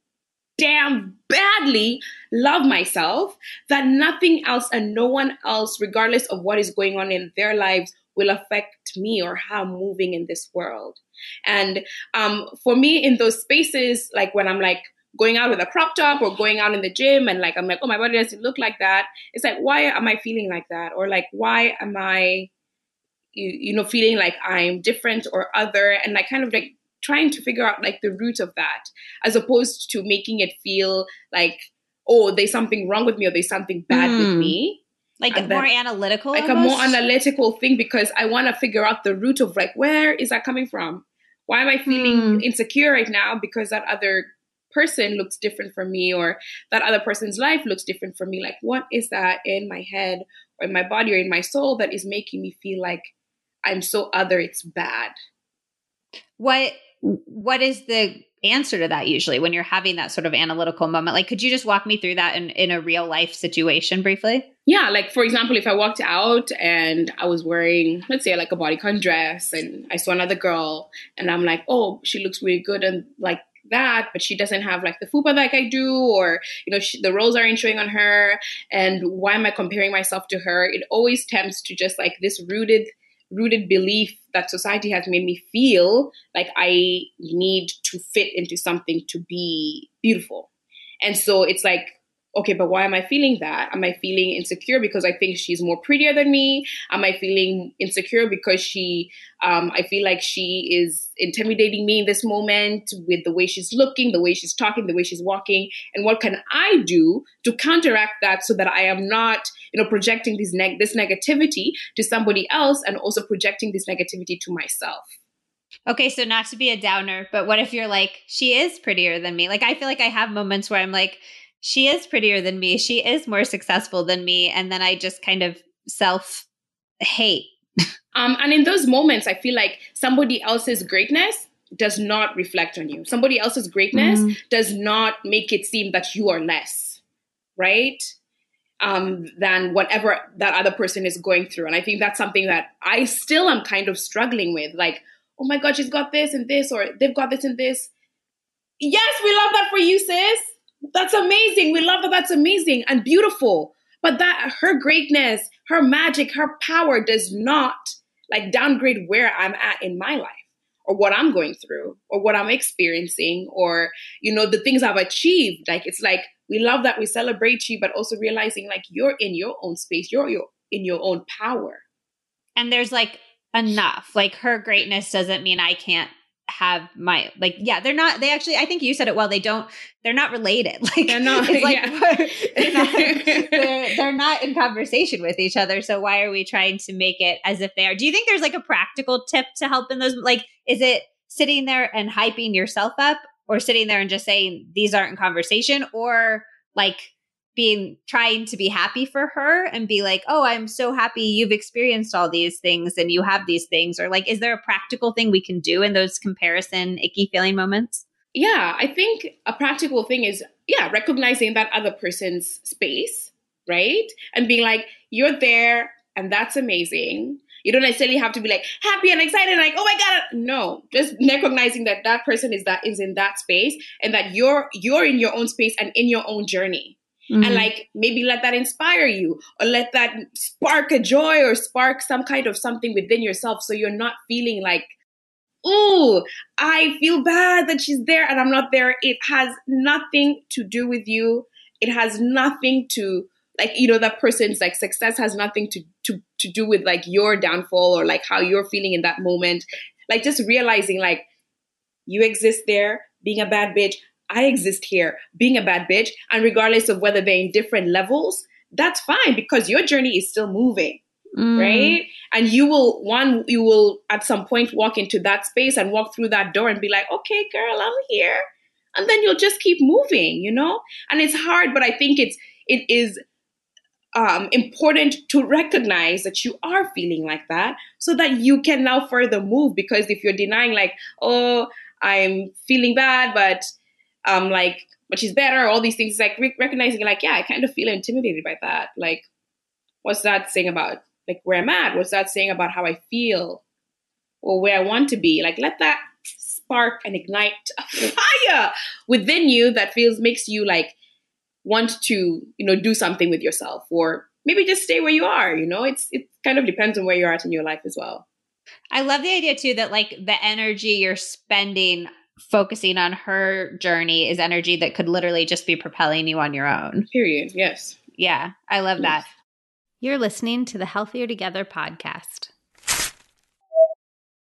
damn badly love myself that nothing else and no one else, regardless of what is going on in their lives, will affect me or how I'm moving in this world. And um, for me, in those spaces, like when I'm like going out with a crop top or going out in the gym and like I'm like, oh, my body doesn't look like that. It's like, why am I feeling like that? Or like, why am I, you, you know, feeling like I'm different or other? And I kind of like trying to figure out like the root of that, as opposed to making it feel like, oh, there's something wrong with me or there's something bad mm. with me. Like and a that, more analytical? Like almost? a more analytical thing, because I want to figure out the root of like, where is that coming from? Why am I feeling mm. insecure right now because that other person looks different from me or that other person's life looks different from me? Like, what is that in my head or in my body or in my soul that is making me feel like I'm so other, it's bad? What... What is the answer to that usually when you're having that sort of analytical moment? Like, could you just walk me through that in, in a real life situation briefly? Yeah. Like, for example, if I walked out and I was wearing, let's say like a bodycon dress and I saw another girl and I'm like, oh, she looks really good and like that, but she doesn't have like the fupa like I do, or, you know, she, the rolls aren't showing on her. And why am I comparing myself to her? It always tempts to just like this rooted rooted belief that society has made me feel like I need to fit into something to be beautiful. And so it's like okay, but why am I feeling that? Am I feeling insecure because I think she's more prettier than me? Am I feeling insecure because she, um, I feel like she is intimidating me in this moment with the way she's looking, the way she's talking, the way she's walking? And what can I do to counteract that so that I am not, you know, projecting this neg- this negativity to somebody else and also projecting this negativity to myself? Okay, so not to be a downer, but what if you're like, she is prettier than me? Like, I feel like I have moments where I'm like, she is prettier than me. She is more successful than me. And then I just kind of self-hate. um, and in those moments, I feel like somebody else's greatness does not reflect on you. Somebody else's greatness mm-hmm. does not make it seem that you are less, right? Um, than whatever that other person is going through. And I think that's something that I still am kind of struggling with. Like, oh my God, she's got this and this, or they've got this and this. Yes, we love that for you, sis. That's amazing. We love that. That's amazing and beautiful. But that her greatness, her magic, her power does not like downgrade where I'm at in my life or what I'm going through or what I'm experiencing or, you know, the things I've achieved. Like, it's like, we love that, we celebrate you, but also realizing like you're in your own space, you're, you're in your own power. And there's like enough, like her greatness doesn't mean I can't have my, like, yeah, they're not, they actually, I think you said it well, they don't, they're not related. Like, they're not, it's like, yeah. they're, not, they're, they're not in conversation with each other. So why are we trying to make it as if they are? Do you think there's like a practical tip to help in those? Like, is it sitting there and hyping yourself up, or sitting there and just saying, these aren't in conversation, or like being, trying to be happy for her and be like, oh, I'm so happy you've experienced all these things and you have these things? Or like, is there a practical thing we can do in those comparison, icky feeling moments? Yeah, I think a practical thing is, yeah, recognizing that other person's space, right? And being like, you're there and that's amazing. You don't necessarily have to be like happy and excited, and like, oh my God. No, just recognizing that that person is that is in that space and that you're you're in your own space and in your own journey. Mm-hmm. And like, maybe let that inspire you, or let that spark a joy, or spark some kind of something within yourself. So you're not feeling like, ooh, I feel bad that she's there and I'm not there. It has nothing to do with you. It has nothing to, like, you know, that person's like success has nothing to, to, to do with like your downfall or like how you're feeling in that moment. Like, just realizing like you exist there being a bad bitch. I exist here being a bad bitch. And regardless of whether they're in different levels, that's fine, because your journey is still moving, mm. right? And you will, one, you will at some point walk into that space and walk through that door and be like, okay, girl, I'm here. And then you'll just keep moving, you know? And it's hard, but I think it's, it is um, important to recognize that you are feeling like that, so that you can now further move. Because if you're denying like, oh, I'm feeling bad, but Um, like, but she's better, all these things, like re- recognizing like, yeah, I kind of feel intimidated by that. Like, what's that saying about like where I'm at? What's that saying about how I feel or where I want to be? Like, let that spark and ignite a fire within you that feels, makes you like want to, you know, do something with yourself, or maybe just stay where you are. You know, it's, it kind of depends on where you're at in your life as well. I love the idea too, that like the energy you're spending focusing on her journey is energy that could literally just be propelling you on your own. Period. Yes. Yeah. I love yes. that. You're listening to the Healthier Together podcast.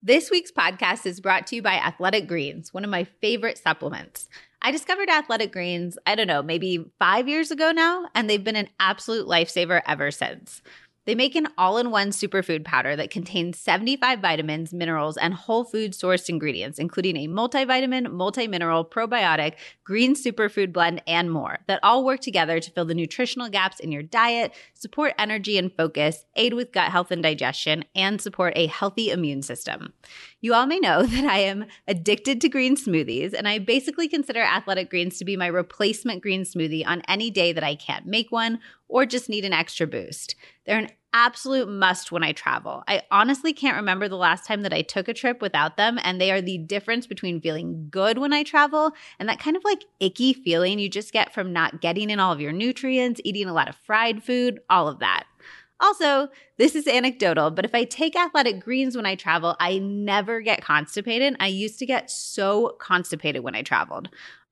This week's podcast is brought to you by Athletic Greens, one of my favorite supplements. I discovered Athletic Greens, I don't know, maybe five years ago now, and they've been an absolute lifesaver ever since. They make an all-in-one superfood powder that contains seventy-five vitamins, minerals, and whole food sourced ingredients, including a multivitamin, multi-mineral, probiotic, green superfood blend, and more, that all work together to fill the nutritional gaps in your diet, support energy and focus, aid with gut health and digestion, and support a healthy immune system. You all may know that I am addicted to green smoothies, and I basically consider Athletic Greens to be my replacement green smoothie on any day that I can't make one or just need an extra boost. They're an absolute must when I travel. I honestly can't remember the last time that I took a trip without them, and they are the difference between feeling good when I travel and that kind of like icky feeling you just get from not getting in all of your nutrients, eating a lot of fried food, all of that. Also, this is anecdotal, but if I take Athletic Greens when I travel, I never get constipated. I used to get so constipated when I traveled.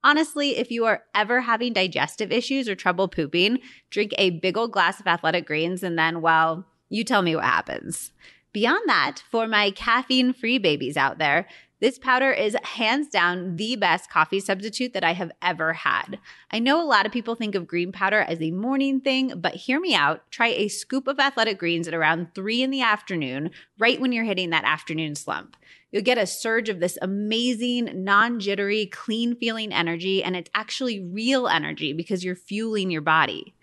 Honestly, if you are ever having digestive issues or trouble pooping, drink a big old glass of Athletic Greens and then, well, you tell me what happens. Beyond that, for my caffeine-free babies out there, this powder is hands down the best coffee substitute that I have ever had. I know a lot of people think of green powder as a morning thing, but hear me out. Try a scoop of Athletic Greens at around three in the afternoon, right when you're hitting that afternoon slump. You'll get a surge of this amazing, non-jittery, clean-feeling energy, and it's actually real energy because you're fueling your body.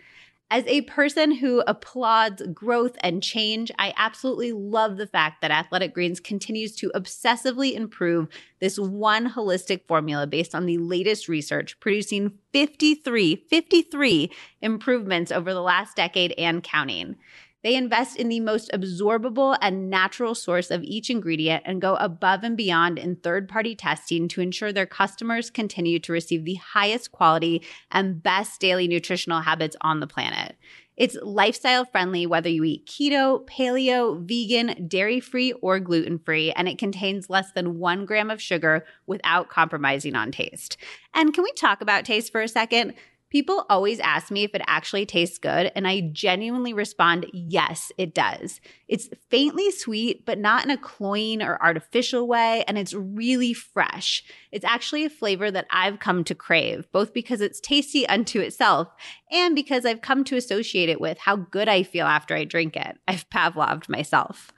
As a person who applauds growth and change, I absolutely love the fact that Athletic Greens continues to obsessively improve this one holistic formula based on the latest research, producing fifty-three, fifty-three improvements over the last decade and counting. They invest in the most absorbable and natural source of each ingredient and go above and beyond in third-party testing to ensure their customers continue to receive the highest quality and best daily nutritional habits on the planet. It's lifestyle-friendly whether you eat keto, paleo, vegan, dairy-free, or gluten-free, and it contains less than one gram of sugar without compromising on taste. And can we talk about taste for a second? People always ask me if it actually tastes good, and I genuinely respond, yes, it does. It's faintly sweet, but not in a cloying or artificial way, and it's really fresh. It's actually a flavor that I've come to crave, both because it's tasty unto itself and because I've come to associate it with how good I feel after I drink it. I've Pavloved myself.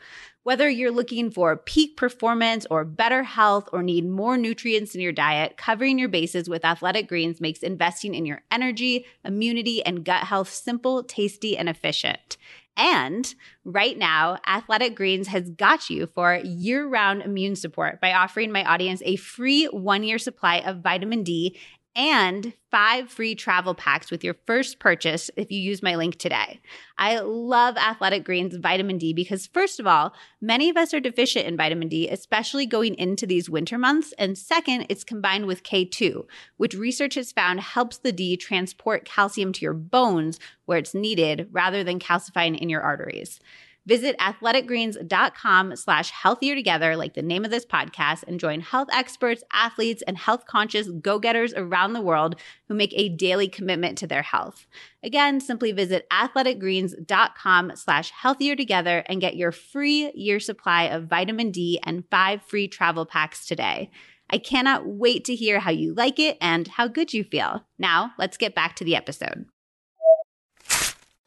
Whether you're looking for peak performance or better health or need more nutrients in your diet, covering your bases with Athletic Greens makes investing in your energy, immunity, and gut health simple, tasty, and efficient. And right now, Athletic Greens has got you for year-round immune support by offering my audience a free one-year supply of vitamin D and five free travel packs with your first purchase if you use my link today. I love Athletic Greens vitamin D because, first of all, many of us are deficient in vitamin D, especially going into these winter months. And second, it's combined with K two, which research has found helps the D transport calcium to your bones where it's needed rather than calcifying in your arteries. Visit athleticgreens.com slash healthier together, like the name of this podcast, and join health experts, athletes, and health-conscious go-getters around the world who make a daily commitment to their health. Again, simply visit athleticgreens.com slash healthier together and get your free year supply of vitamin D and five free travel packs today. I cannot wait to hear how you like it and how good you feel. Now, let's get back to the episode.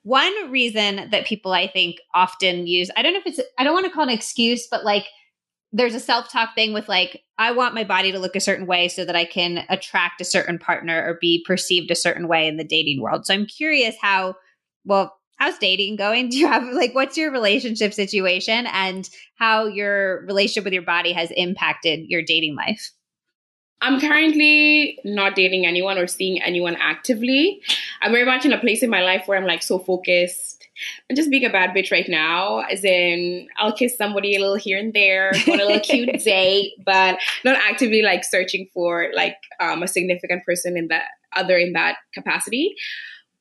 One reason that people, I think, often use, I don't know if it's, I don't want to call it an excuse, but like there's a self-talk thing with like, I want my body to look a certain way so that I can attract a certain partner or be perceived a certain way in the dating world. So I'm curious how, well, how's dating going? Do you have like, what's your relationship situation and how your relationship with your body has impacted your dating life? I'm currently not dating anyone or seeing anyone actively. I'm very much in a place in my life where I'm like so focused. I'm just being a bad bitch right now. As in, I'll kiss somebody a little here and there, go on a little cute date, but not actively like searching for like um, a significant person in that other in that capacity.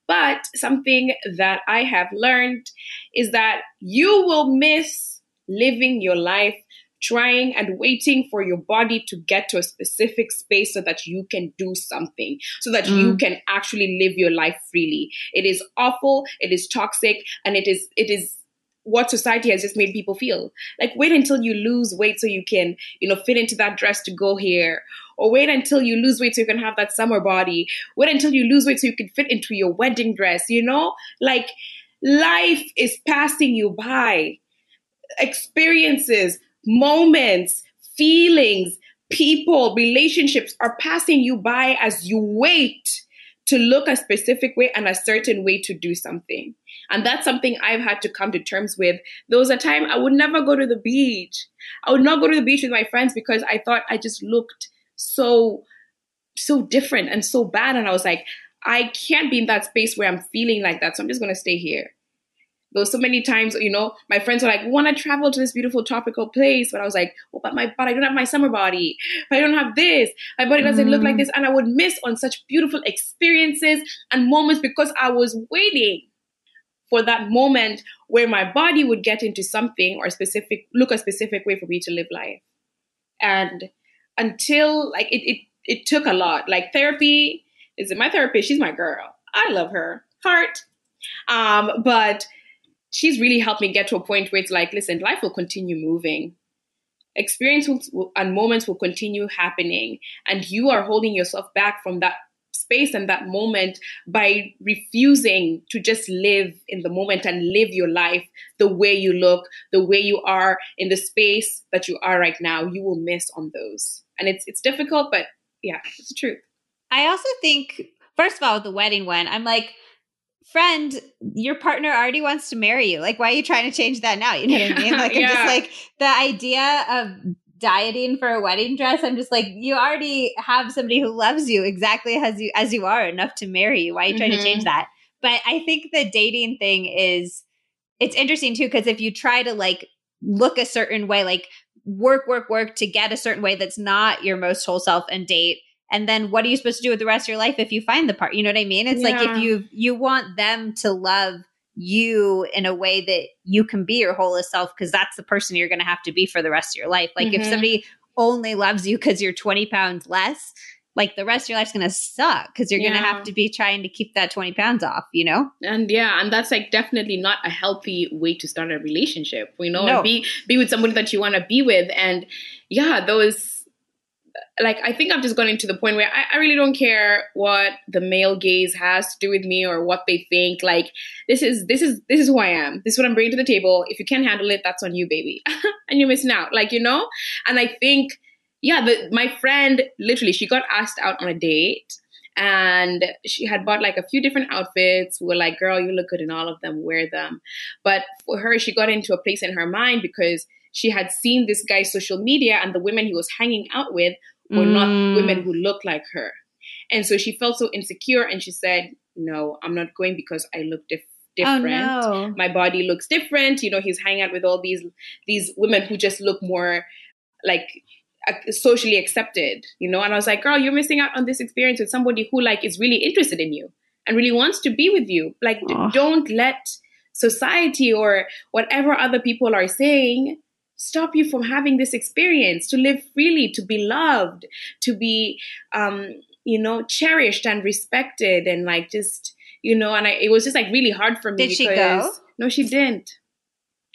But something that I have learned is that you will miss living your life trying and waiting for your body to get to a specific space so that you can do something, so that mm. you can actually live your life freely. It is awful, it is toxic, and it is it is what society has just made people feel. Like, wait until you lose weight so you can, you know, fit into that dress to go here. Or wait until you lose weight so you can have that summer body. Wait until you lose weight so you can fit into your wedding dress, you know? Like, life is passing you by. Experiences, moments, feelings, people, relationships are passing you by as you wait to look a specific way and a certain way to do something. And that's something I've had to come to terms with. There was a time I would never go to the beach. I would not go to the beach with my friends because I thought I just looked so, so different and so bad. And I was like, I can't be in that space where I'm feeling like that. So I'm just going to stay here. There was so many times, you know, my friends were like, we want to travel to this beautiful tropical place. But I was like, oh, but my body, I don't have my summer body. But I don't have this. My body doesn't mm. look like this. And I would miss on such beautiful experiences and moments because I was waiting for that moment where my body would get into something or specific, look a specific way for me to live life. And until like it, it it took a lot. Like therapy is my therapist. She's my girl. I love her heart. Um, but she's really helped me get to a point where it's like, listen, life will continue moving. Experiences and moments will continue happening. And you are holding yourself back from that space and that moment by refusing to just live in the moment and live your life the way you look, the way you are in the space that you are right now. You will miss on those. And it's it's difficult, but yeah, it's the truth. I also think, first of all, with the wedding one, I'm like, friend, your partner already wants to marry you. Like, why are you trying to change that now? You know yeah, what I mean? Like, yeah. I'm just like, the idea of dieting for a wedding dress, I'm just like, you already have somebody who loves you exactly as you as you are enough to marry you. Why are you trying mm-hmm. to change that? But I think the dating thing is, it's interesting too, because if you try to like look a certain way, like work, work, work to get a certain way that's not your most whole self and date, and then what are you supposed to do with the rest of your life if you find the part? You know what I mean? It's yeah. like if you you want them to love you in a way that you can be your wholest self, because that's the person you're going to have to be for the rest of your life. Like mm-hmm. if somebody only loves you because you're twenty pounds less, like the rest of your life's going to suck because you're yeah. going to have to be trying to keep that twenty pounds off, you know? And yeah, and that's like definitely not a healthy way to start a relationship, you know, no. and be, be with somebody that you want to be with. And yeah, those... Like, I think I've just gotten to the point where I, I really don't care what the male gaze has to do with me or what they think. Like, this is this is this is who I am. This is what I'm bringing to the table. If you can't handle it, that's on you, baby. And you're missing out. Like, you know? And I think, yeah, the, my friend, literally, she got asked out on a date. And she had bought like a few different outfits. We were like, girl, you look good in all of them. Wear them. But for her, she got into a place in her mind because she had seen this guy's social media and the women he was hanging out with were mm. not women who looked like her. And so she felt so insecure and she said, no, I'm not going because I look dif- different. Oh, no. My body looks different. You know, he's hanging out with all these these women who just look more like socially accepted, you know? And I was like, girl, you're missing out on this experience with somebody who like is really interested in you and really wants to be with you. Like, d- don't let society or whatever other people are saying stop you from having this experience, to live freely, to be loved, to be, um, you know, cherished and respected and like just, you know, and I, it was just like really hard for me. Did because, she go? No, she didn't.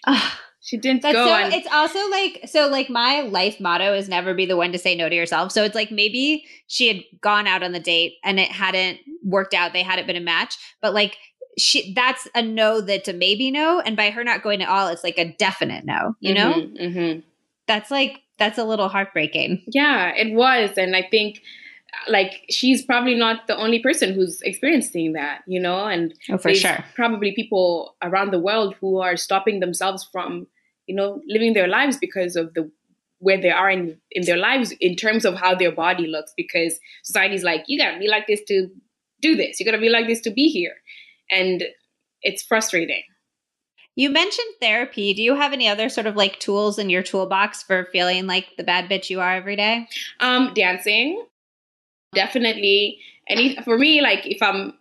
Ugh. She didn't That's go. So, and- it's also like, so like my life motto is never be the one to say no to yourself. So it's like maybe she had gone out on the date and it hadn't worked out. They hadn't been a match, but like, She that's a no that's a maybe no. And by her not going at all, it's like a definite no, you know? Mm-hmm, mm-hmm. That's like, that's a little heartbreaking. Yeah, it was. And I think like she's probably not the only person who's experiencing that, you know? And oh, for sure. Probably people around the world who are stopping themselves from, you know, living their lives because of the where they are in, in their lives in terms of how their body looks, because society's like, you gotta be like this to do this. You gotta be like this to be here. And it's frustrating. You mentioned therapy. Do you have any other sort of like tools in your toolbox for feeling like the bad bitch you are every day? Um, dancing. Definitely. Any for me, like if I'm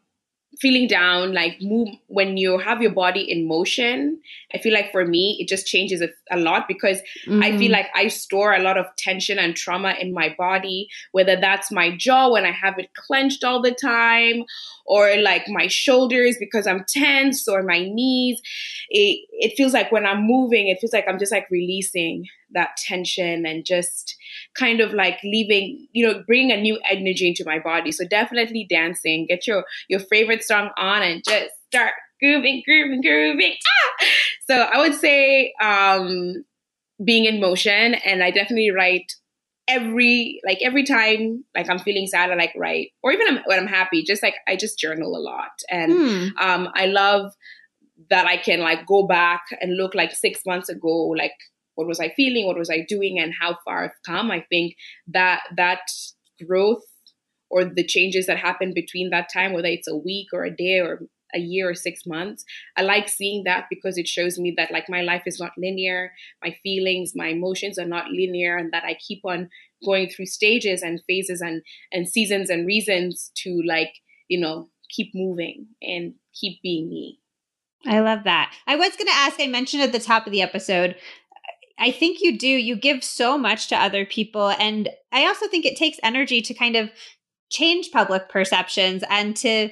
feeling down, like move, when you have your body in motion, I feel like for me, it just changes a, a lot because mm. I feel like I store a lot of tension and trauma in my body, whether that's my jaw when I have it clenched all the time, or like my shoulders because I'm tense, or my knees. It, it feels like when I'm moving, it feels like I'm just like releasing that tension and just kind of like leaving, you know, bringing a new energy into my body. So definitely dancing. Get your your favorite song on and just start grooving, grooving, grooving. Ah! So I would say um, being in motion, and I definitely write every like every time like I'm feeling sad, I like write, or even when I'm happy, just like I just journal a lot, and mm. um, I love that I can like go back and look like six months ago, like. What was I feeling? What was I doing? And how far I've come. I think that that growth or the changes that happened between that time, whether it's a week or a day or a year or six months, I like seeing that because it shows me that like my life is not linear. My feelings, my emotions are not linear, and that I keep on going through stages and phases and, and seasons and reasons to like, you know, keep moving and keep being me. I love that. I was going to ask, I mentioned at the top of the episode, I think you do. You give so much to other people. And I also think it takes energy to kind of change public perceptions and to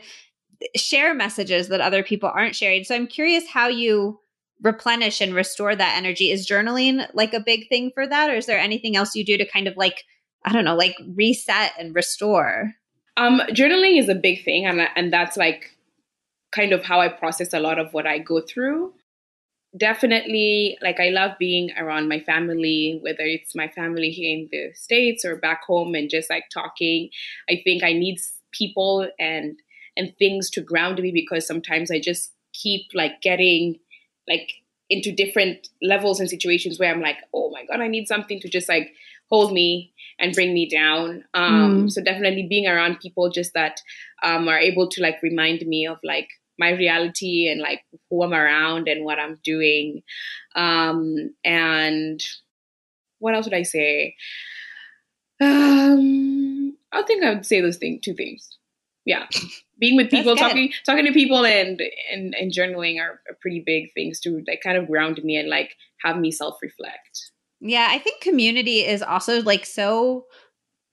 share messages that other people aren't sharing. So I'm curious how you replenish and restore that energy. Is journaling like a big thing for that? Or is there anything else you do to kind of like, I don't know, like reset and restore? Um, journaling is a big thing. And, and that's like kind of how I process a lot of what I go through. Definitely, like I love being around my family, whether it's my family here in the States or back home, and just like talking. I think I need people and and things to ground me, because sometimes I just keep like getting like into different levels and situations where I'm like, oh my God, I need something to just like hold me and bring me down. Um, mm. So definitely being around people just that um, are able to like remind me of like my reality and like who I'm around and what I'm doing. Um, and what else would I say? Um, I think I would say those things, two things. Yeah. Being with people, talking, talking to people and, and, and journaling are, are pretty big things to like kind of ground me and like have me self-reflect. Yeah. I think community is also like so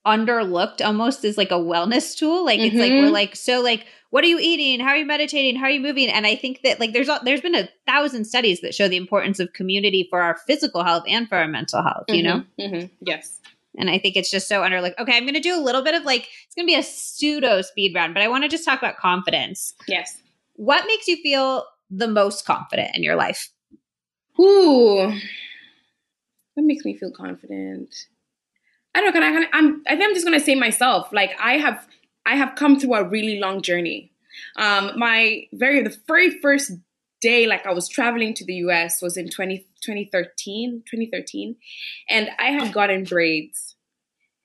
underlooked almost as like a wellness tool. Like it's mm-hmm. like, we're like, so like, what are you eating? How are you meditating? How are you moving? And I think that like there's there's been a thousand studies that show the importance of community for our physical health and for our mental health, you mm-hmm, know? Mm-hmm, yes. And I think it's just so under like, okay, I'm going to do a little bit of like, it's going to be a pseudo speed round, but I want to just talk about confidence. Yes. What makes you feel the most confident in your life? Ooh, what makes me feel confident? I don't know. Can I, I'm, I think I'm just going to say myself. Like I have... I have come through a really long journey. Um, my very, the very first day, like I was traveling to the U S was in twenty, twenty thirteen, twenty thirteen. And I had gotten braids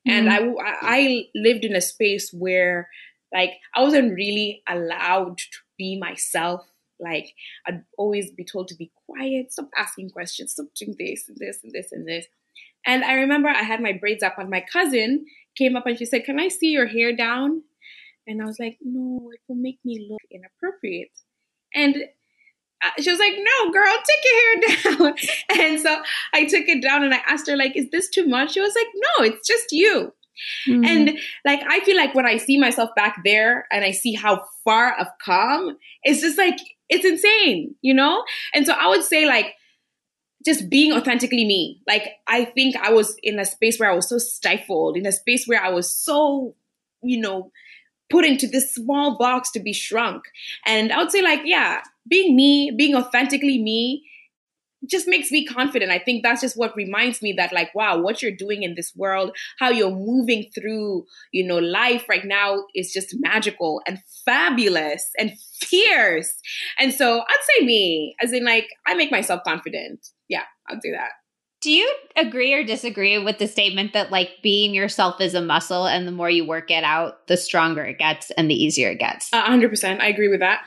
mm. and I, I lived in a space where like, I wasn't really allowed to be myself. Like I'd always be told to be quiet, stop asking questions, stop doing this and this and this and this. And I remember I had my braids up, and my cousin came up and she said, "Can I see your hair down?" And I was like, "No, it will make me look inappropriate." And she was like, "No, girl, take your hair down." And so I took it down and I asked her, like, "Is this too much?" She was like, "No, it's just you." Mm-hmm. And like, I feel like when I see myself back there and I see how far I've come, it's just like, it's insane, you know? And so I would say like, just being authentically me. Like, I think I was in a space where I was so stifled, in a space where I was so, you know, put into this small box to be shrunk. And I would say like, yeah, being me, being authentically me just makes me confident. I think that's just what reminds me that like, wow, what you're doing in this world, how you're moving through, you know, life right now is just magical and fabulous and fierce. And so I'd say me, as in like, I make myself confident. Yeah, I'll do that. Do you agree or disagree with the statement that like being yourself is a muscle and the more you work it out, the stronger it gets and the easier it gets? A hundred percent. I agree with that.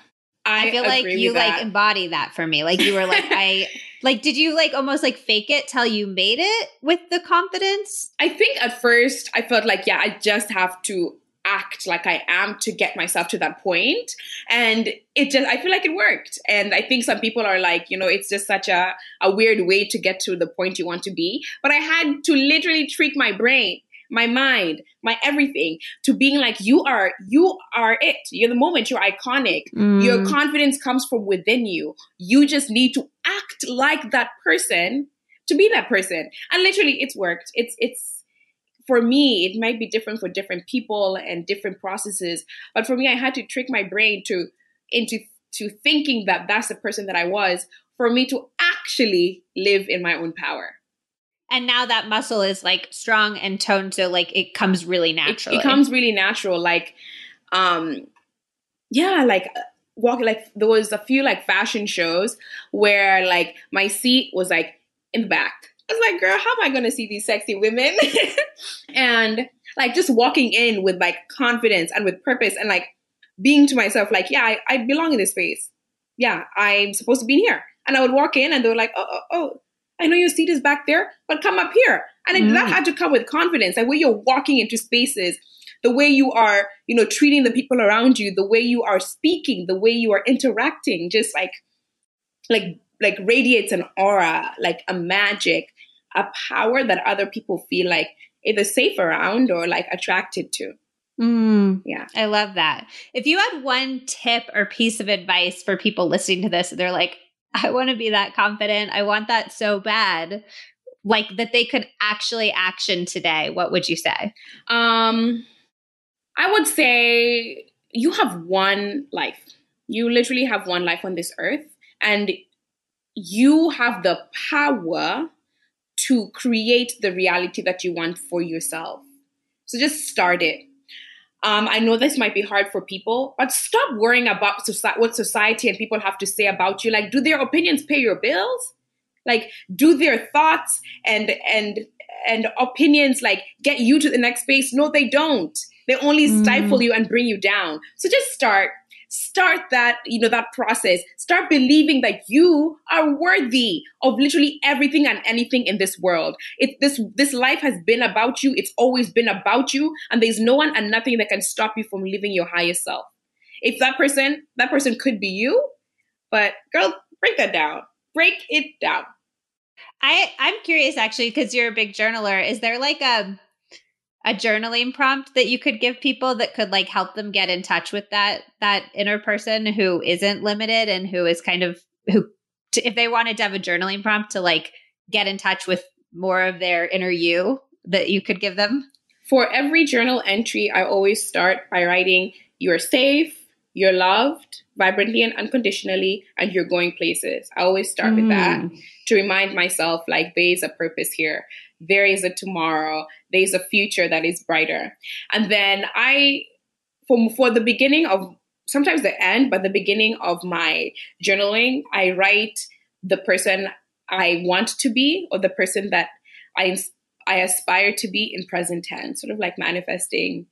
I, I feel like you like embody that for me. Like you were like, I... Like, did you like almost like fake it till you made it with the confidence? I think at first I felt like, yeah, I just have to act like I am to get myself to that point. And it just, I feel like it worked. And I think some people are like, you know, it's just such a, a weird way to get to the point you want to be. But I had to literally trick my brain, my mind, my everything to being like, you are, you are it. You're the moment. You're iconic. Mm. Your confidence comes from within you. You just need to act like that person to be that person. And literally it's worked. It's, it's for me, it might be different for different people and different processes. But for me, I had to trick my brain to, into, to thinking that that's the person that I was for me to actually live in my own power. And now that muscle is like strong and toned. So like it comes really naturally. It, it comes really natural. Like, um, yeah, like walk, like there was a few like fashion shows where like my seat was like in the back. I was like, girl, how am I going to see these sexy women? And like just walking in with like confidence and with purpose and like being to myself, like, yeah, I, I belong in this space. Yeah, I'm supposed to be here. And I would walk in and they were like, oh, oh, oh. I know your seat is back there, but come up here. And mm. that had to come with confidence. Like, where you're walking into spaces, the way you are, you know, treating the people around you, the way you are speaking, the way you are interacting, just like, like, like radiates an aura, like a magic a power that other people feel like either safe around or like attracted to. Mm, yeah. I love that. If you had one tip or piece of advice for people listening to this, they're like, I want to be that confident. I want that so bad. Like that they could actually action today. What would you say? Um, I would say you have one life. You literally have one life on this earth, and you have the power to create the reality that you want for yourself. So just start it. Um, I know this might be hard for people, but stop worrying about soci- what society and people have to say about you. Like, do their opinions pay your bills? Like, do their thoughts and and and opinions, like, get you to the next space? No, they don't. They only mm. stifle you and bring you down. So just start. Start that, you know, that process. Start believing that you are worthy of literally everything and anything in this world. It, this, this life has been about you. It's always been about you. And there's no one and nothing that can stop you from living your highest self. If that person, that person could be you, but girl, break that down. Break it down. I, I'm curious actually, because you're a big journaler. Is there like a a journaling prompt that you could give people that could like help them get in touch with that, that inner person who isn't limited and who is kind of who, to, if they wanted to have a journaling prompt to like get in touch with more of their inner you that you could give them? For every journal entry, I always start by writing, you're safe, you're loved vibrantly and unconditionally, and you're going places. I always start mm. with that to remind myself, like, there's a purpose here. There is a tomorrow. There is a future that is brighter. And then I, for, for the beginning of, sometimes the end, but the beginning of my journaling, I write the person I want to be or the person that I, I aspire to be in present tense, sort of like manifesting.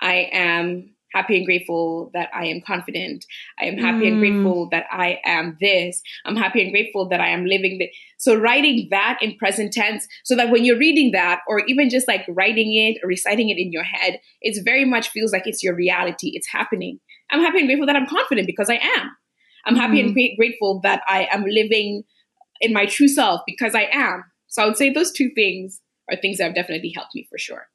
I am happy and grateful that I am confident. I am happy mm. and grateful that I am this. I'm happy and grateful that I am living this. So writing that in present tense so that when you're reading that, or even just like writing it or reciting it in your head, it very much feels like it's your reality. It's happening. I'm happy and grateful that I'm confident because I am. I'm mm. happy and gra- grateful that I am living in my true self because I am. So I would say those two things are things that have definitely helped me for sure.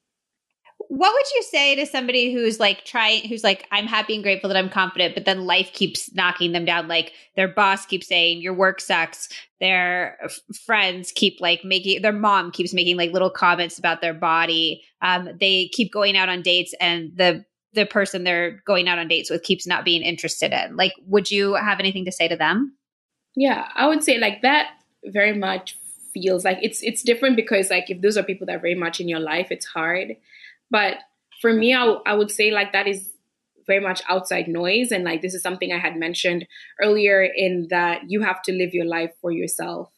What would you say to somebody who's like trying, who's like, I'm happy and grateful that I'm confident, but then life keeps knocking them down. Like their boss keeps saying your work sucks. Their f- friends keep like making, their mom keeps making like little comments about their body. Um, they keep going out on dates and the, the person they're going out on dates with keeps not being interested in. Like, would you have anything to say to them? Yeah, I would say like that very much feels like it's, it's different because like if those are people that are very much in your life, it's hard. But for me, I, w- I would say like that is very much outside noise. And like this is something I had mentioned earlier in that you have to live your life for yourself.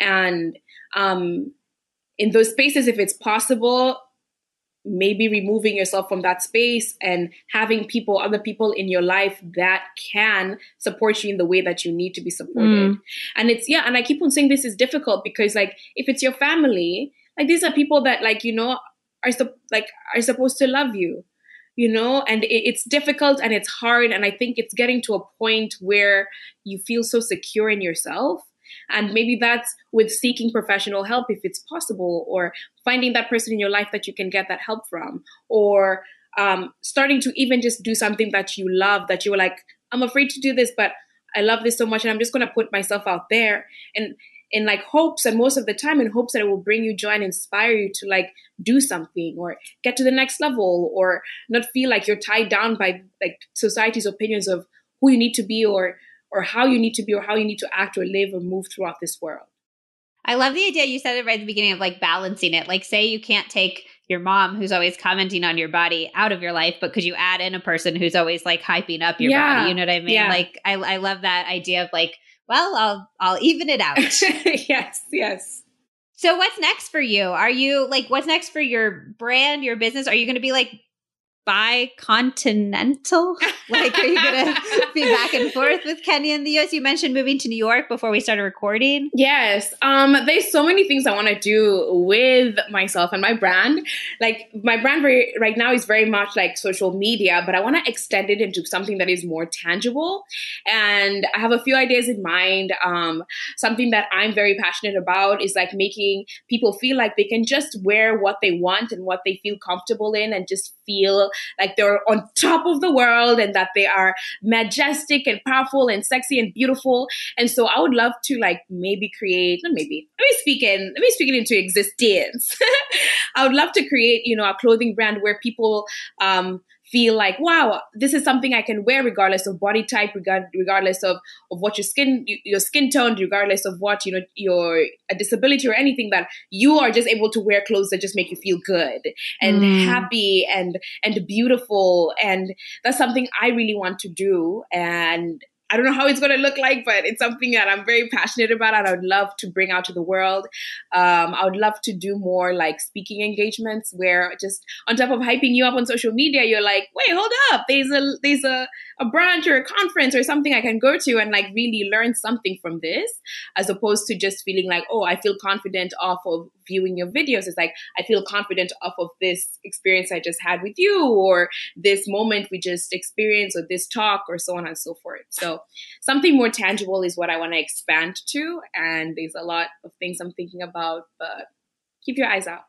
And um, in those spaces, if it's possible, maybe removing yourself from that space and having people, other people in your life that can support you in the way that you need to be supported. Mm. And it's, yeah, and I keep on saying this is difficult because like if it's your family, like these are people that like, you know, Are su- like are supposed to love you, you know, and it, it's difficult and it's hard. And I think it's getting to a point where you feel so secure in yourself. And maybe that's with seeking professional help if it's possible, or finding that person in your life that you can get that help from, or um, starting to even just do something that you love that you were like, I'm afraid to do this, but I love this so much. And I'm just going to put myself out there. And in like hopes, and most of the time in hopes that it will bring you joy and inspire you to like do something or get to the next level, or not feel like you're tied down by like society's opinions of who you need to be or or how you need to be or how you need to act or live or move throughout this world. I love the idea. You said it right at the beginning of like balancing it. Like say you can't take your mom who's always commenting on your body out of your life, but could you add in a person who's always like hyping up your yeah. body? You know what I mean? Yeah. Like I, I love that idea of like, well, I'll I'll even it out. Yes, yes. So what's next for you? Are you like, what's next for your brand, your business? Are you going to be like bicontinental? Like, are you going to be back and forth with Kenya and the U S? You mentioned moving to New York before we started recording. Yes. Um, there's so many things I want to do with myself and my brand. Like, my brand very, right now is very much like social media, but I want to extend it into something that is more tangible. And I have a few ideas in mind. Um, something that I'm very passionate about is like making people feel like they can just wear what they want and what they feel comfortable in and just feel like they're on top of the world and that they are majestic and powerful and sexy and beautiful. And so I would love to like maybe create, not maybe, let me speak in, let me speak it into existence. I would love to create, you know, a clothing brand where people, um, feel like, wow, this is something I can wear regardless of body type, regard, regardless of, of what your skin, your skin tone, regardless of what, you know, your a disability or anything, that you are just able to wear clothes that just make you feel good and mm. happy and, and beautiful. And that's something I really want to do. And I don't know how it's going to look like, but it's something that I'm very passionate about and I would love to bring out to the world. Um, I would love to do more like speaking engagements where just on top of hyping you up on social media, you're like, wait, hold up. There's a there's a, a branch or a conference or something I can go to and like really learn something from this, as opposed to just feeling like, oh, I feel confident off of viewing your videos. It's like, I feel confident off of this experience I just had with you, or this moment we just experienced, or this talk, or so on and so forth. So something more tangible is what I want to expand to. And there's a lot of things I'm thinking about, but keep your eyes out.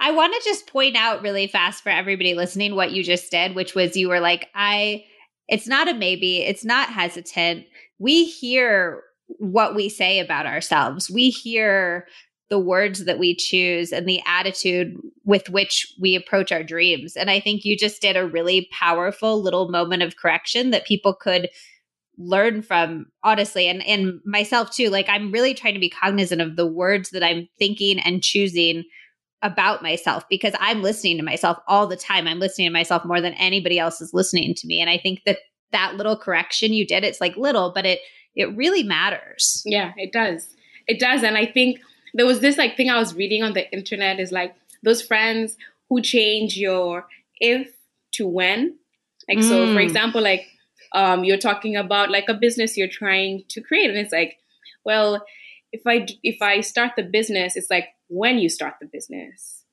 I want to just point out really fast for everybody listening what you just did, which was you were like, I, it's not a maybe, it's not hesitant. We hear what we say about ourselves. We hear the words that we choose and the attitude with which we approach our dreams. And I think you just did a really powerful little moment of correction that people could learn from, honestly, and, and myself too. Like, I'm really trying to be cognizant of the words that I'm thinking and choosing about myself, because I'm listening to myself all the time. I'm listening to myself more than anybody else is listening to me. And I think that that little correction you did, it's like little, but it, it really matters. Yeah, it does. It does. And I think there was this like thing I was reading on the internet is like those friends who change your if to when. Like, mm. so for example, like, Um, you're talking about like a business you're trying to create. And it's like, well, if I, if I start the business, it's like when you start the business,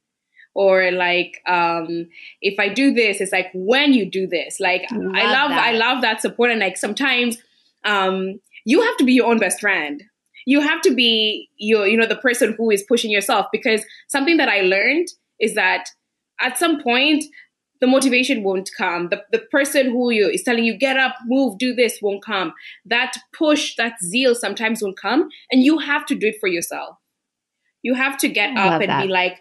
or like, um, if I do this, it's like when you do this. Like, I love, I love that, I love that support. And like, sometimes, um, you have to be your own best friend. You have to be your, you know, the person who is pushing yourself, because something that I learned is that at some point, the motivation won't come. The the person who you is telling you, get up, move, do this, won't come. That push, that zeal sometimes won't come. And you have to do it for yourself. You have to get I up and that. Be like,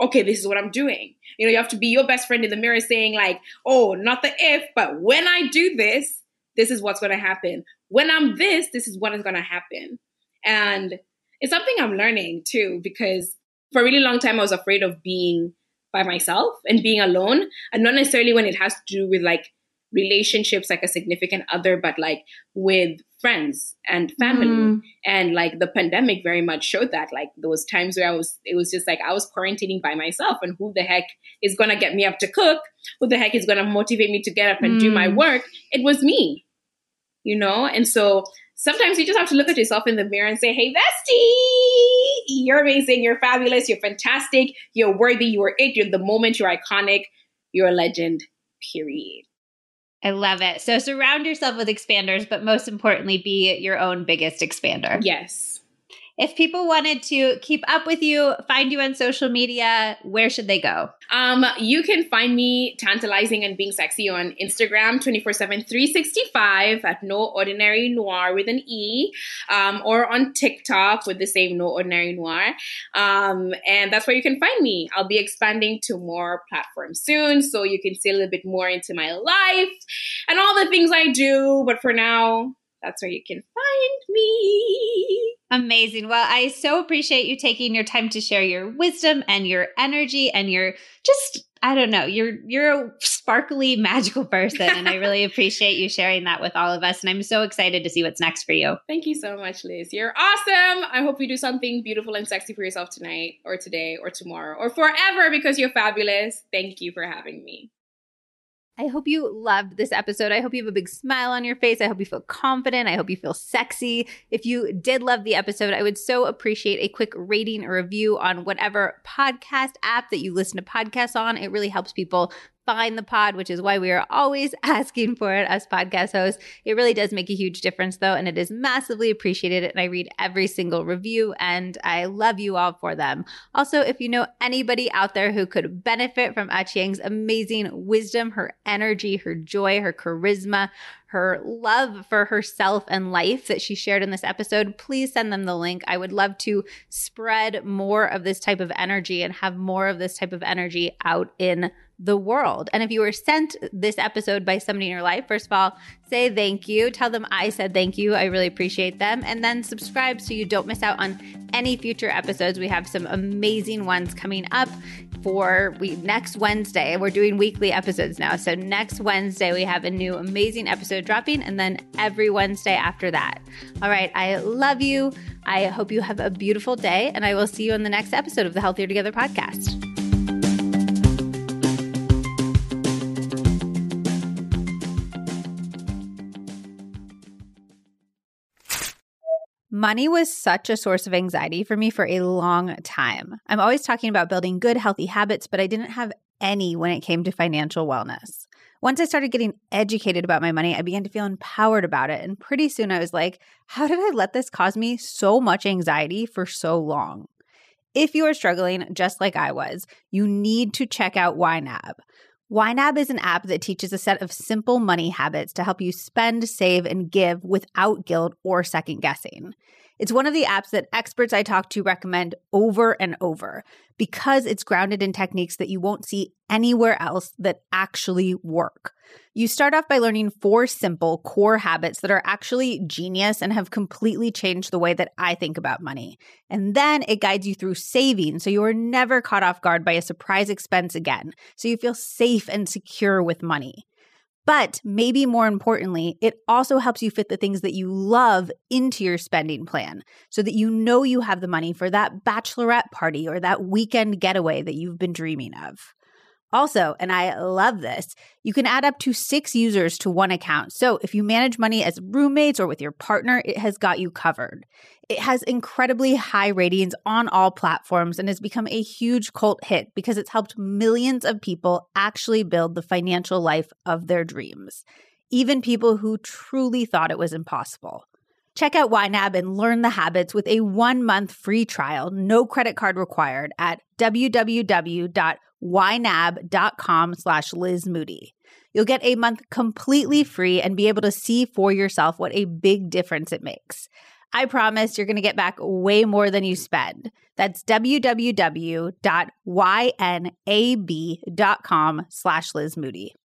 okay, this is what I'm doing. You know, you have to be your best friend in the mirror saying like, oh, not the if, but when I do this, this is what's going to happen. When I'm this, this is what is going to happen. And it's something I'm learning too, because for a really long time, I was afraid of being by myself and being alone, and not necessarily when it has to do with like relationships, like a significant other, but like with friends and family. Mm. And like the pandemic very much showed that, like those times where I was, it was just like I was quarantining by myself, and who the heck is going to get me up to cook? Who the heck is going to motivate me to get up and mm. do my work? It was me, you know? And so sometimes you just have to look at yourself in the mirror and say, hey, bestie, you're amazing. You're fabulous. You're fantastic. You're worthy. You are it. You're the moment. You're iconic. You're a legend, period. I love it. So surround yourself with expanders, but most importantly, be your own biggest expander. Yes. If people wanted to keep up with you, find you on social media, where should they go? Um, you can find me tantalizing and being sexy on Instagram, twenty-four seven, three sixty-five at No Ordinary Noire with an E, um, or on TikTok with the same No Ordinary Noire. Um, and that's where you can find me. I'll be expanding to more platforms soon, so you can see a little bit more into my life and all the things I do. But for now, that's where you can find me. Amazing. Well, I so appreciate you taking your time to share your wisdom and your energy and your just, I don't know, you're, you're a sparkly, magical person. And I really appreciate you sharing that with all of us. And I'm so excited to see what's next for you. Thank you so much, Liz. You're awesome. I hope you do something beautiful and sexy for yourself tonight or today or tomorrow or forever, because you're fabulous. Thank you for having me. I hope you loved this episode. I hope you have a big smile on your face. I hope you feel confident. I hope you feel sexy. If you did love the episode, I would so appreciate a quick rating or review on whatever podcast app that you listen to podcasts on. It really helps people find the pod, which is why we are always asking for it as podcast hosts. It really does make a huge difference, though, and it is massively appreciated. And I read every single review, and I love you all for them. Also, if you know anybody out there who could benefit from Achieng's amazing wisdom, her energy, her joy, her charisma, her love for herself and life that she shared in this episode, please send them the link. I would love to spread more of this type of energy and have more of this type of energy out in the world. And if you were sent this episode by somebody in your life, first of all, say thank you. Tell them I said thank you. I really appreciate them. And then subscribe so you don't miss out on any future episodes. We have some amazing ones coming up for we next Wednesday. We're doing weekly episodes now. So next Wednesday, we have a new amazing episode dropping, and then every Wednesday after that. All right. I love you. I hope you have a beautiful day, and I will see you in the next episode of the Healthier Together podcast. Money was such a source of anxiety for me for a long time. I'm always talking about building good, healthy habits, but I didn't have any when it came to financial wellness. Once I started getting educated about my money, I began to feel empowered about it. And pretty soon I was like, how did I let this cause me so much anxiety for so long? If you are struggling just like I was, you need to check out Y NAB. Y NAB is an app that teaches a set of simple money habits to help you spend, save, and give without guilt or second guessing. It's one of the apps that experts I talk to recommend over and over because it's grounded in techniques that you won't see anywhere else that actually work. You start off by learning four simple core habits that are actually genius and have completely changed the way that I think about money. And then it guides you through saving so you are never caught off guard by a surprise expense again, so you feel safe and secure with money. But maybe more importantly, it also helps you fit the things that you love into your spending plan so that you know you have the money for that bachelorette party or that weekend getaway that you've been dreaming of. Also, and I love this, you can add up to six users to one account. So if you manage money as roommates or with your partner, it has got you covered. It has incredibly high ratings on all platforms and has become a huge cult hit because it's helped millions of people actually build the financial life of their dreams, even people who truly thought it was impossible. Check out Y NAB and learn the habits with a one-month free trial, no credit card required, at w w w dot y nab dot com slash Liz Moody. You'll get a month completely free and be able to see for yourself what a big difference it makes. I promise you're going to get back way more than you spend. That's w w w dot y nab dot com slash Liz Moody.